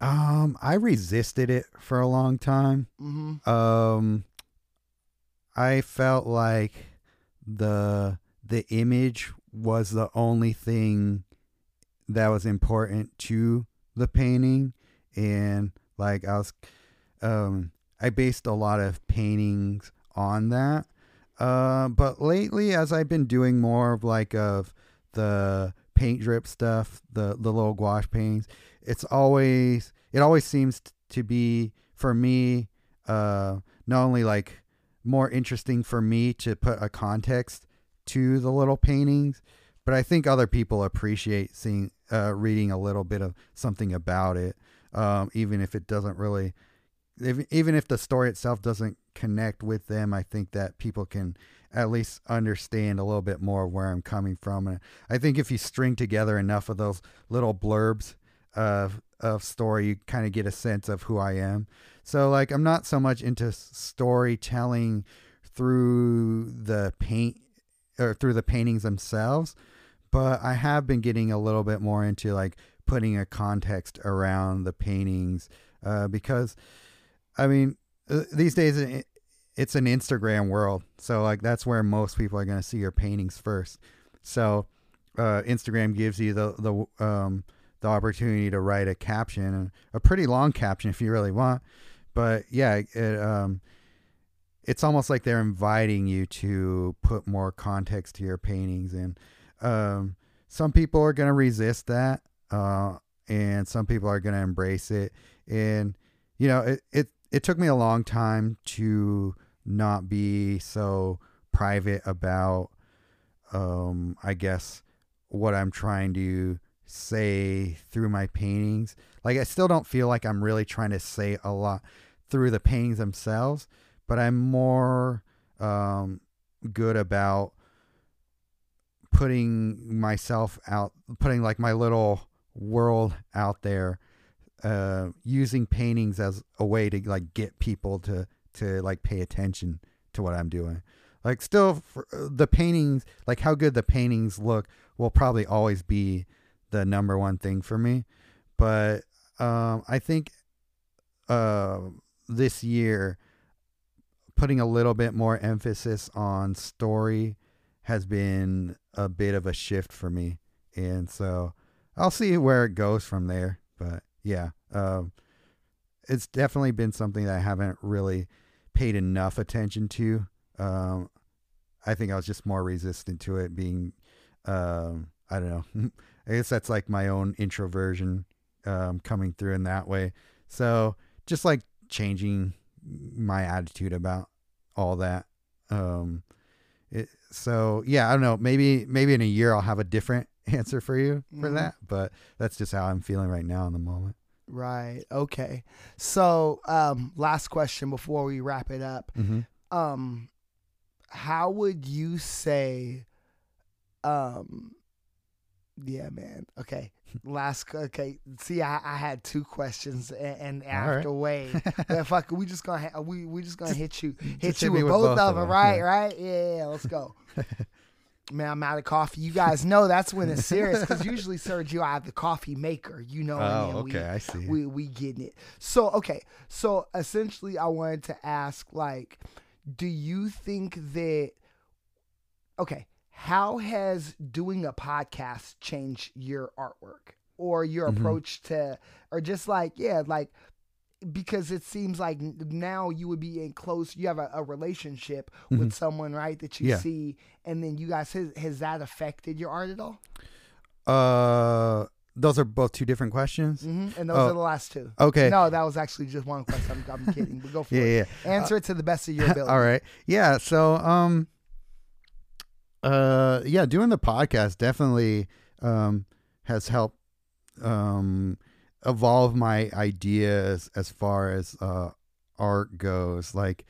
I resisted it for a long time. Mm-hmm. I felt like the image was the only thing that was important to the painting, and like I was, I based a lot of paintings on that. But lately, as I've been doing more of like of the paint drip stuff, the little gouache paintings, it always seems to be for me, not only like more interesting for me to put a context to the little paintings, but I think other people appreciate reading a little bit of something about it. Even if it doesn't really, even if the story itself doesn't connect with them, I think that people can at least understand a little bit more of where I'm coming from. And I think if you string together enough of those little blurbs of story, you kind of get a sense of who I am. So like I'm not so much into storytelling through the paint or through the paintings themselves, but I have been getting a little bit more into like putting a context around the paintings, because I mean these days it's an Instagram world, so like that's where most people are going to see your paintings first. So Instagram gives you the opportunity to write a caption, a pretty long caption if you really want. But yeah, it's almost like they're inviting you to put more context to your paintings. And some people are going to resist that, and some people are going to embrace it. And, you know, it took me a long time to not be so private about, I guess, what I'm trying to say through my paintings. Like I still don't feel like I'm really trying to say a lot through the paintings themselves, but I'm more good about putting myself out, putting like my little world out there, using paintings as a way to like get people to like pay attention to what I'm doing. Like still the paintings, like how good the paintings look will probably always be the number one thing for me, but I think this year, putting a little bit more emphasis on story has been a bit of a shift for me. And so I'll see where it goes from there. But yeah, it's definitely been something that I haven't really paid enough attention to. I think I was just more resistant to it being, I don't know. I guess that's like my own introversion coming through in that way. So just like changing my attitude about all that. So yeah, I don't know. Maybe in a year I'll have a different answer for you for that, but that's just how I'm feeling right now in the moment. Right. Okay. So, last question before we wrap it up. How would you say, yeah, man. Okay. Okay. See, I had two questions and after Wade. But fuck, we just gonna hit you with both of them, right? Yeah. Right? Yeah, let's go. Man, I'm out of coffee. You guys know that's when it's serious because usually, Sergio, I have the coffee maker. You know, I see. We getting it. So, okay. So essentially, I wanted to ask, like, do you think that? Okay. How has doing a podcast changed your artwork or your approach to, or just like, yeah, like, because it seems like now you would be in close, you have a relationship with someone, right, that you see, and then you guys, has that affected your art at all? Those are both two different questions. And those are the last two. Okay. No, that was actually just one question. I'm kidding. But go for it. Yeah. Answer it to the best of your ability. All right. Yeah. So, yeah, doing the podcast definitely has helped evolve my ideas as far as art goes. Like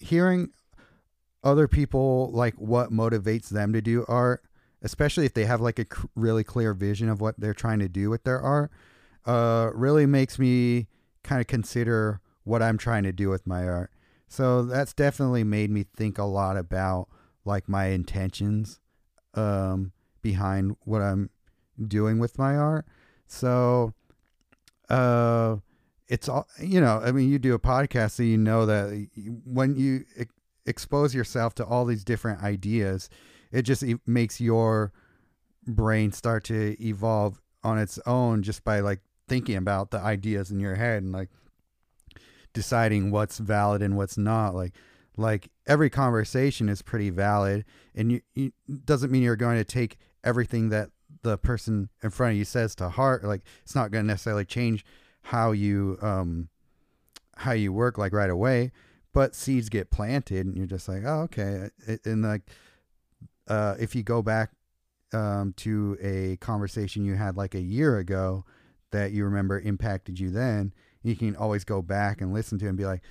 hearing other people, like what motivates them to do art, especially if they have like a really clear vision of what they're trying to do with their art, really makes me kind of consider what I'm trying to do with my art. So that's definitely made me think a lot about like my intentions behind what I'm doing with my art. So it's all, you know, I mean, you do a podcast, so you know that when you expose yourself to all these different ideas, it just makes your brain start to evolve on its own just by like thinking about the ideas in your head and like deciding what's valid and what's not. Like every conversation is pretty valid, and you doesn't mean you're going to take everything that the person in front of you says to heart. Like it's not going to necessarily change how you work like right away, but seeds get planted and you're just like, oh, okay. And like, if you go back, to a conversation you had like a year ago that you remember impacted you, then you can always go back and listen to it and be like,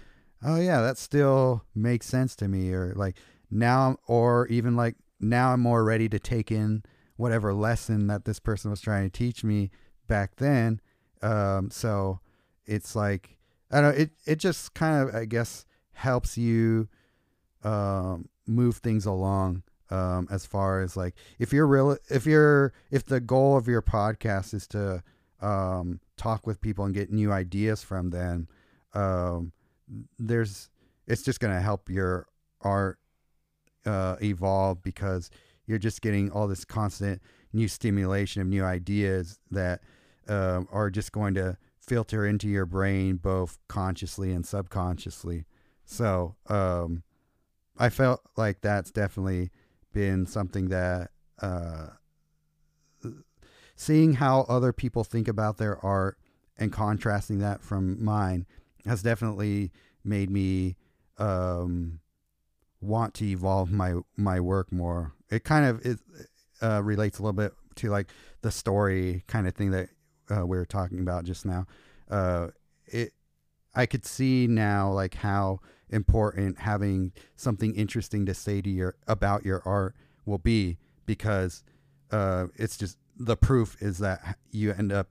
oh yeah, that still makes sense to me. Or like now, or even like now I'm more ready to take in whatever lesson that this person was trying to teach me back then. So it's like, I don't know, it just kind of, I guess, helps you, move things along. As far as like, if the goal of your podcast is to, talk with people and get new ideas from them, it's just going to help your art evolve because you're just getting all this constant new stimulation of new ideas that are just going to filter into your brain both consciously and subconsciously. So I felt like that's definitely been something that seeing how other people think about their art and contrasting that from mine has definitely made me want to evolve my work more. It kind of relates a little bit to like the story kind of thing that we were talking about just now. I could see now like how important having something interesting to say to about your art will be, because it's just the proof is that you end up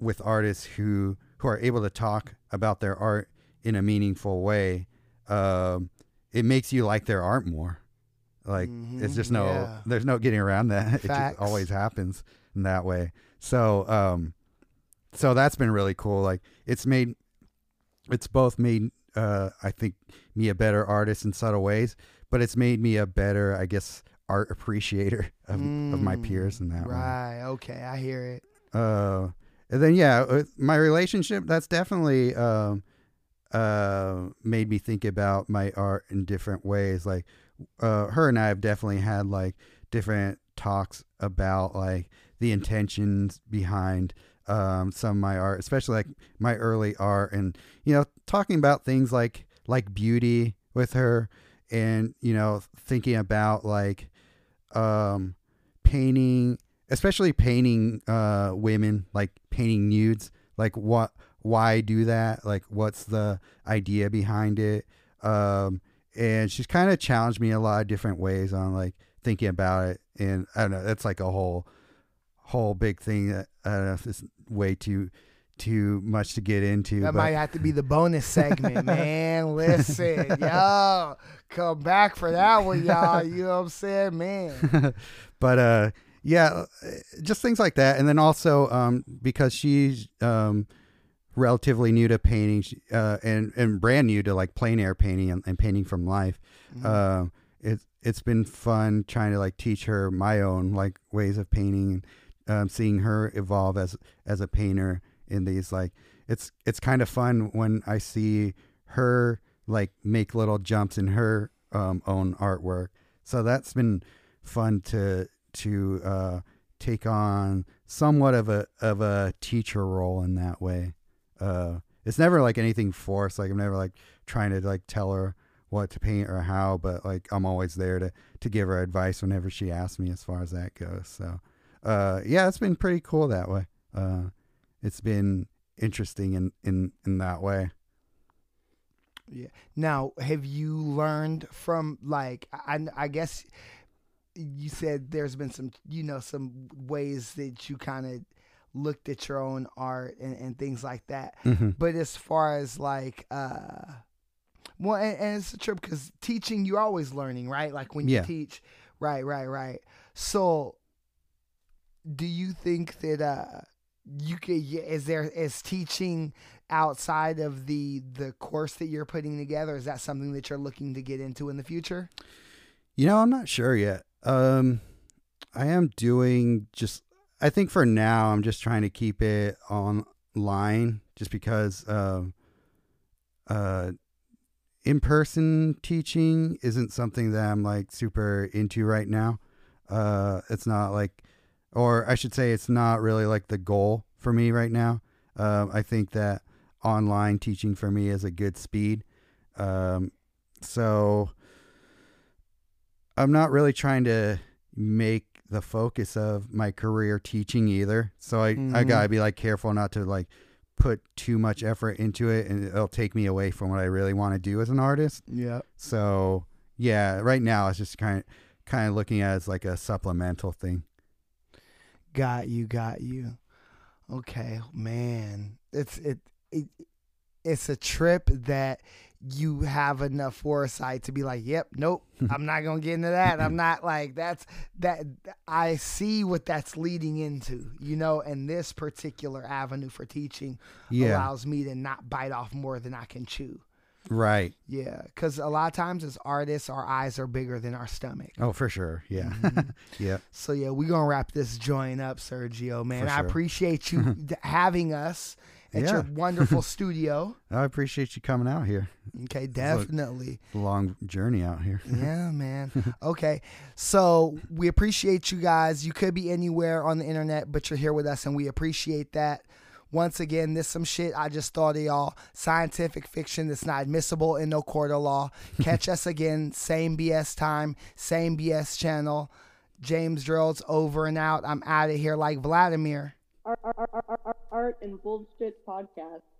with artists who are able to talk about their art in a meaningful way. It makes you like their art more. Like it's just there's no getting around that. Facts. It just always happens in that way. So, so that's been really cool. Like it's both made I think me a better artist in subtle ways, but it's made me a better, I guess, art appreciator of my peers in that right one. Okay, I hear it. And then yeah, my relationship, that's definitely made me think about my art in different ways. Like her and I have definitely had like different talks about like the intentions behind some of my art, especially like my early art, and you know, talking about things like beauty with her, and you know, thinking about like painting, especially painting women, like painting nudes, like what, why do that, like what's the idea behind it. And she's kind of challenged me a lot of different ways on like thinking about it, and I don't know, that's like a whole big thing that I don't know if it's way too much to get into. That might have to be the bonus segment, man. Listen, yo, come back for that one, y'all. You know what I'm saying, man? But yeah, just things like that. And then also because she's relatively new to painting, and brand new to like plein air painting and painting from life. Mm-hmm. It's been fun trying to like teach her my own like ways of painting, and seeing her evolve as a painter in these, like, it's kind of fun when I see her like make little jumps in her own artwork. So that's been fun to take on somewhat of a teacher role in that way. It's never like anything forced. Like I'm never like trying to like tell her what to paint or how, but like I'm always there to give her advice whenever she asks me as far as that goes. So yeah, it's been pretty cool that way. It's been interesting in that way. Yeah. Now, have you learned from like, I guess you said there's been some, you know, some ways that you kind of looked at your own art and things like that. Mm-hmm. But as far as like, well, and it's a trip because teaching, you're always learning, right? Like when you teach, right. So do you think that you could, is teaching outside of the course that you're putting together? Is that something that you're looking to get into in the future? You know, I'm not sure yet. I am doing I think for now, I'm just trying to keep it online just because, in-person teaching isn't something that I'm like super into right now. It's not like, or I should say it's not really like the goal for me right now. I think that online teaching for me is a good speed. So I'm not really trying to make the focus of my career teaching either. So I gotta be like careful not to like put too much effort into it, and it'll take me away from what I really want to do as an artist. Yeah. So yeah, right now it's just kind of looking at it as like a supplemental thing. Got you. Okay, man. It's a trip that you have enough foresight to be like, yep, nope, I'm not going to get into that. I'm not like, I see what that's leading into, you know, and this particular avenue for teaching allows me to not bite off more than I can chew. Right. Yeah. Because a lot of times as artists, our eyes are bigger than our stomach. Oh, for sure. Yeah. Mm-hmm. Yeah. So yeah, we're going to wrap this joint up, Sergio, man. I appreciate you having us at your wonderful studio. I appreciate you coming out here. Okay, definitely. It's a long journey out here. Yeah, man. Okay, so we appreciate you guys. You could be anywhere on the internet, but you're here with us, and we appreciate that. Once again, this some shit I just thought of, y'all. Scientific fiction that's not admissible in no court of law. Catch us again, same BS time, same BS channel. James Drills, over and out. I'm out of here like Vladimir. Art and Bullshit Podcast.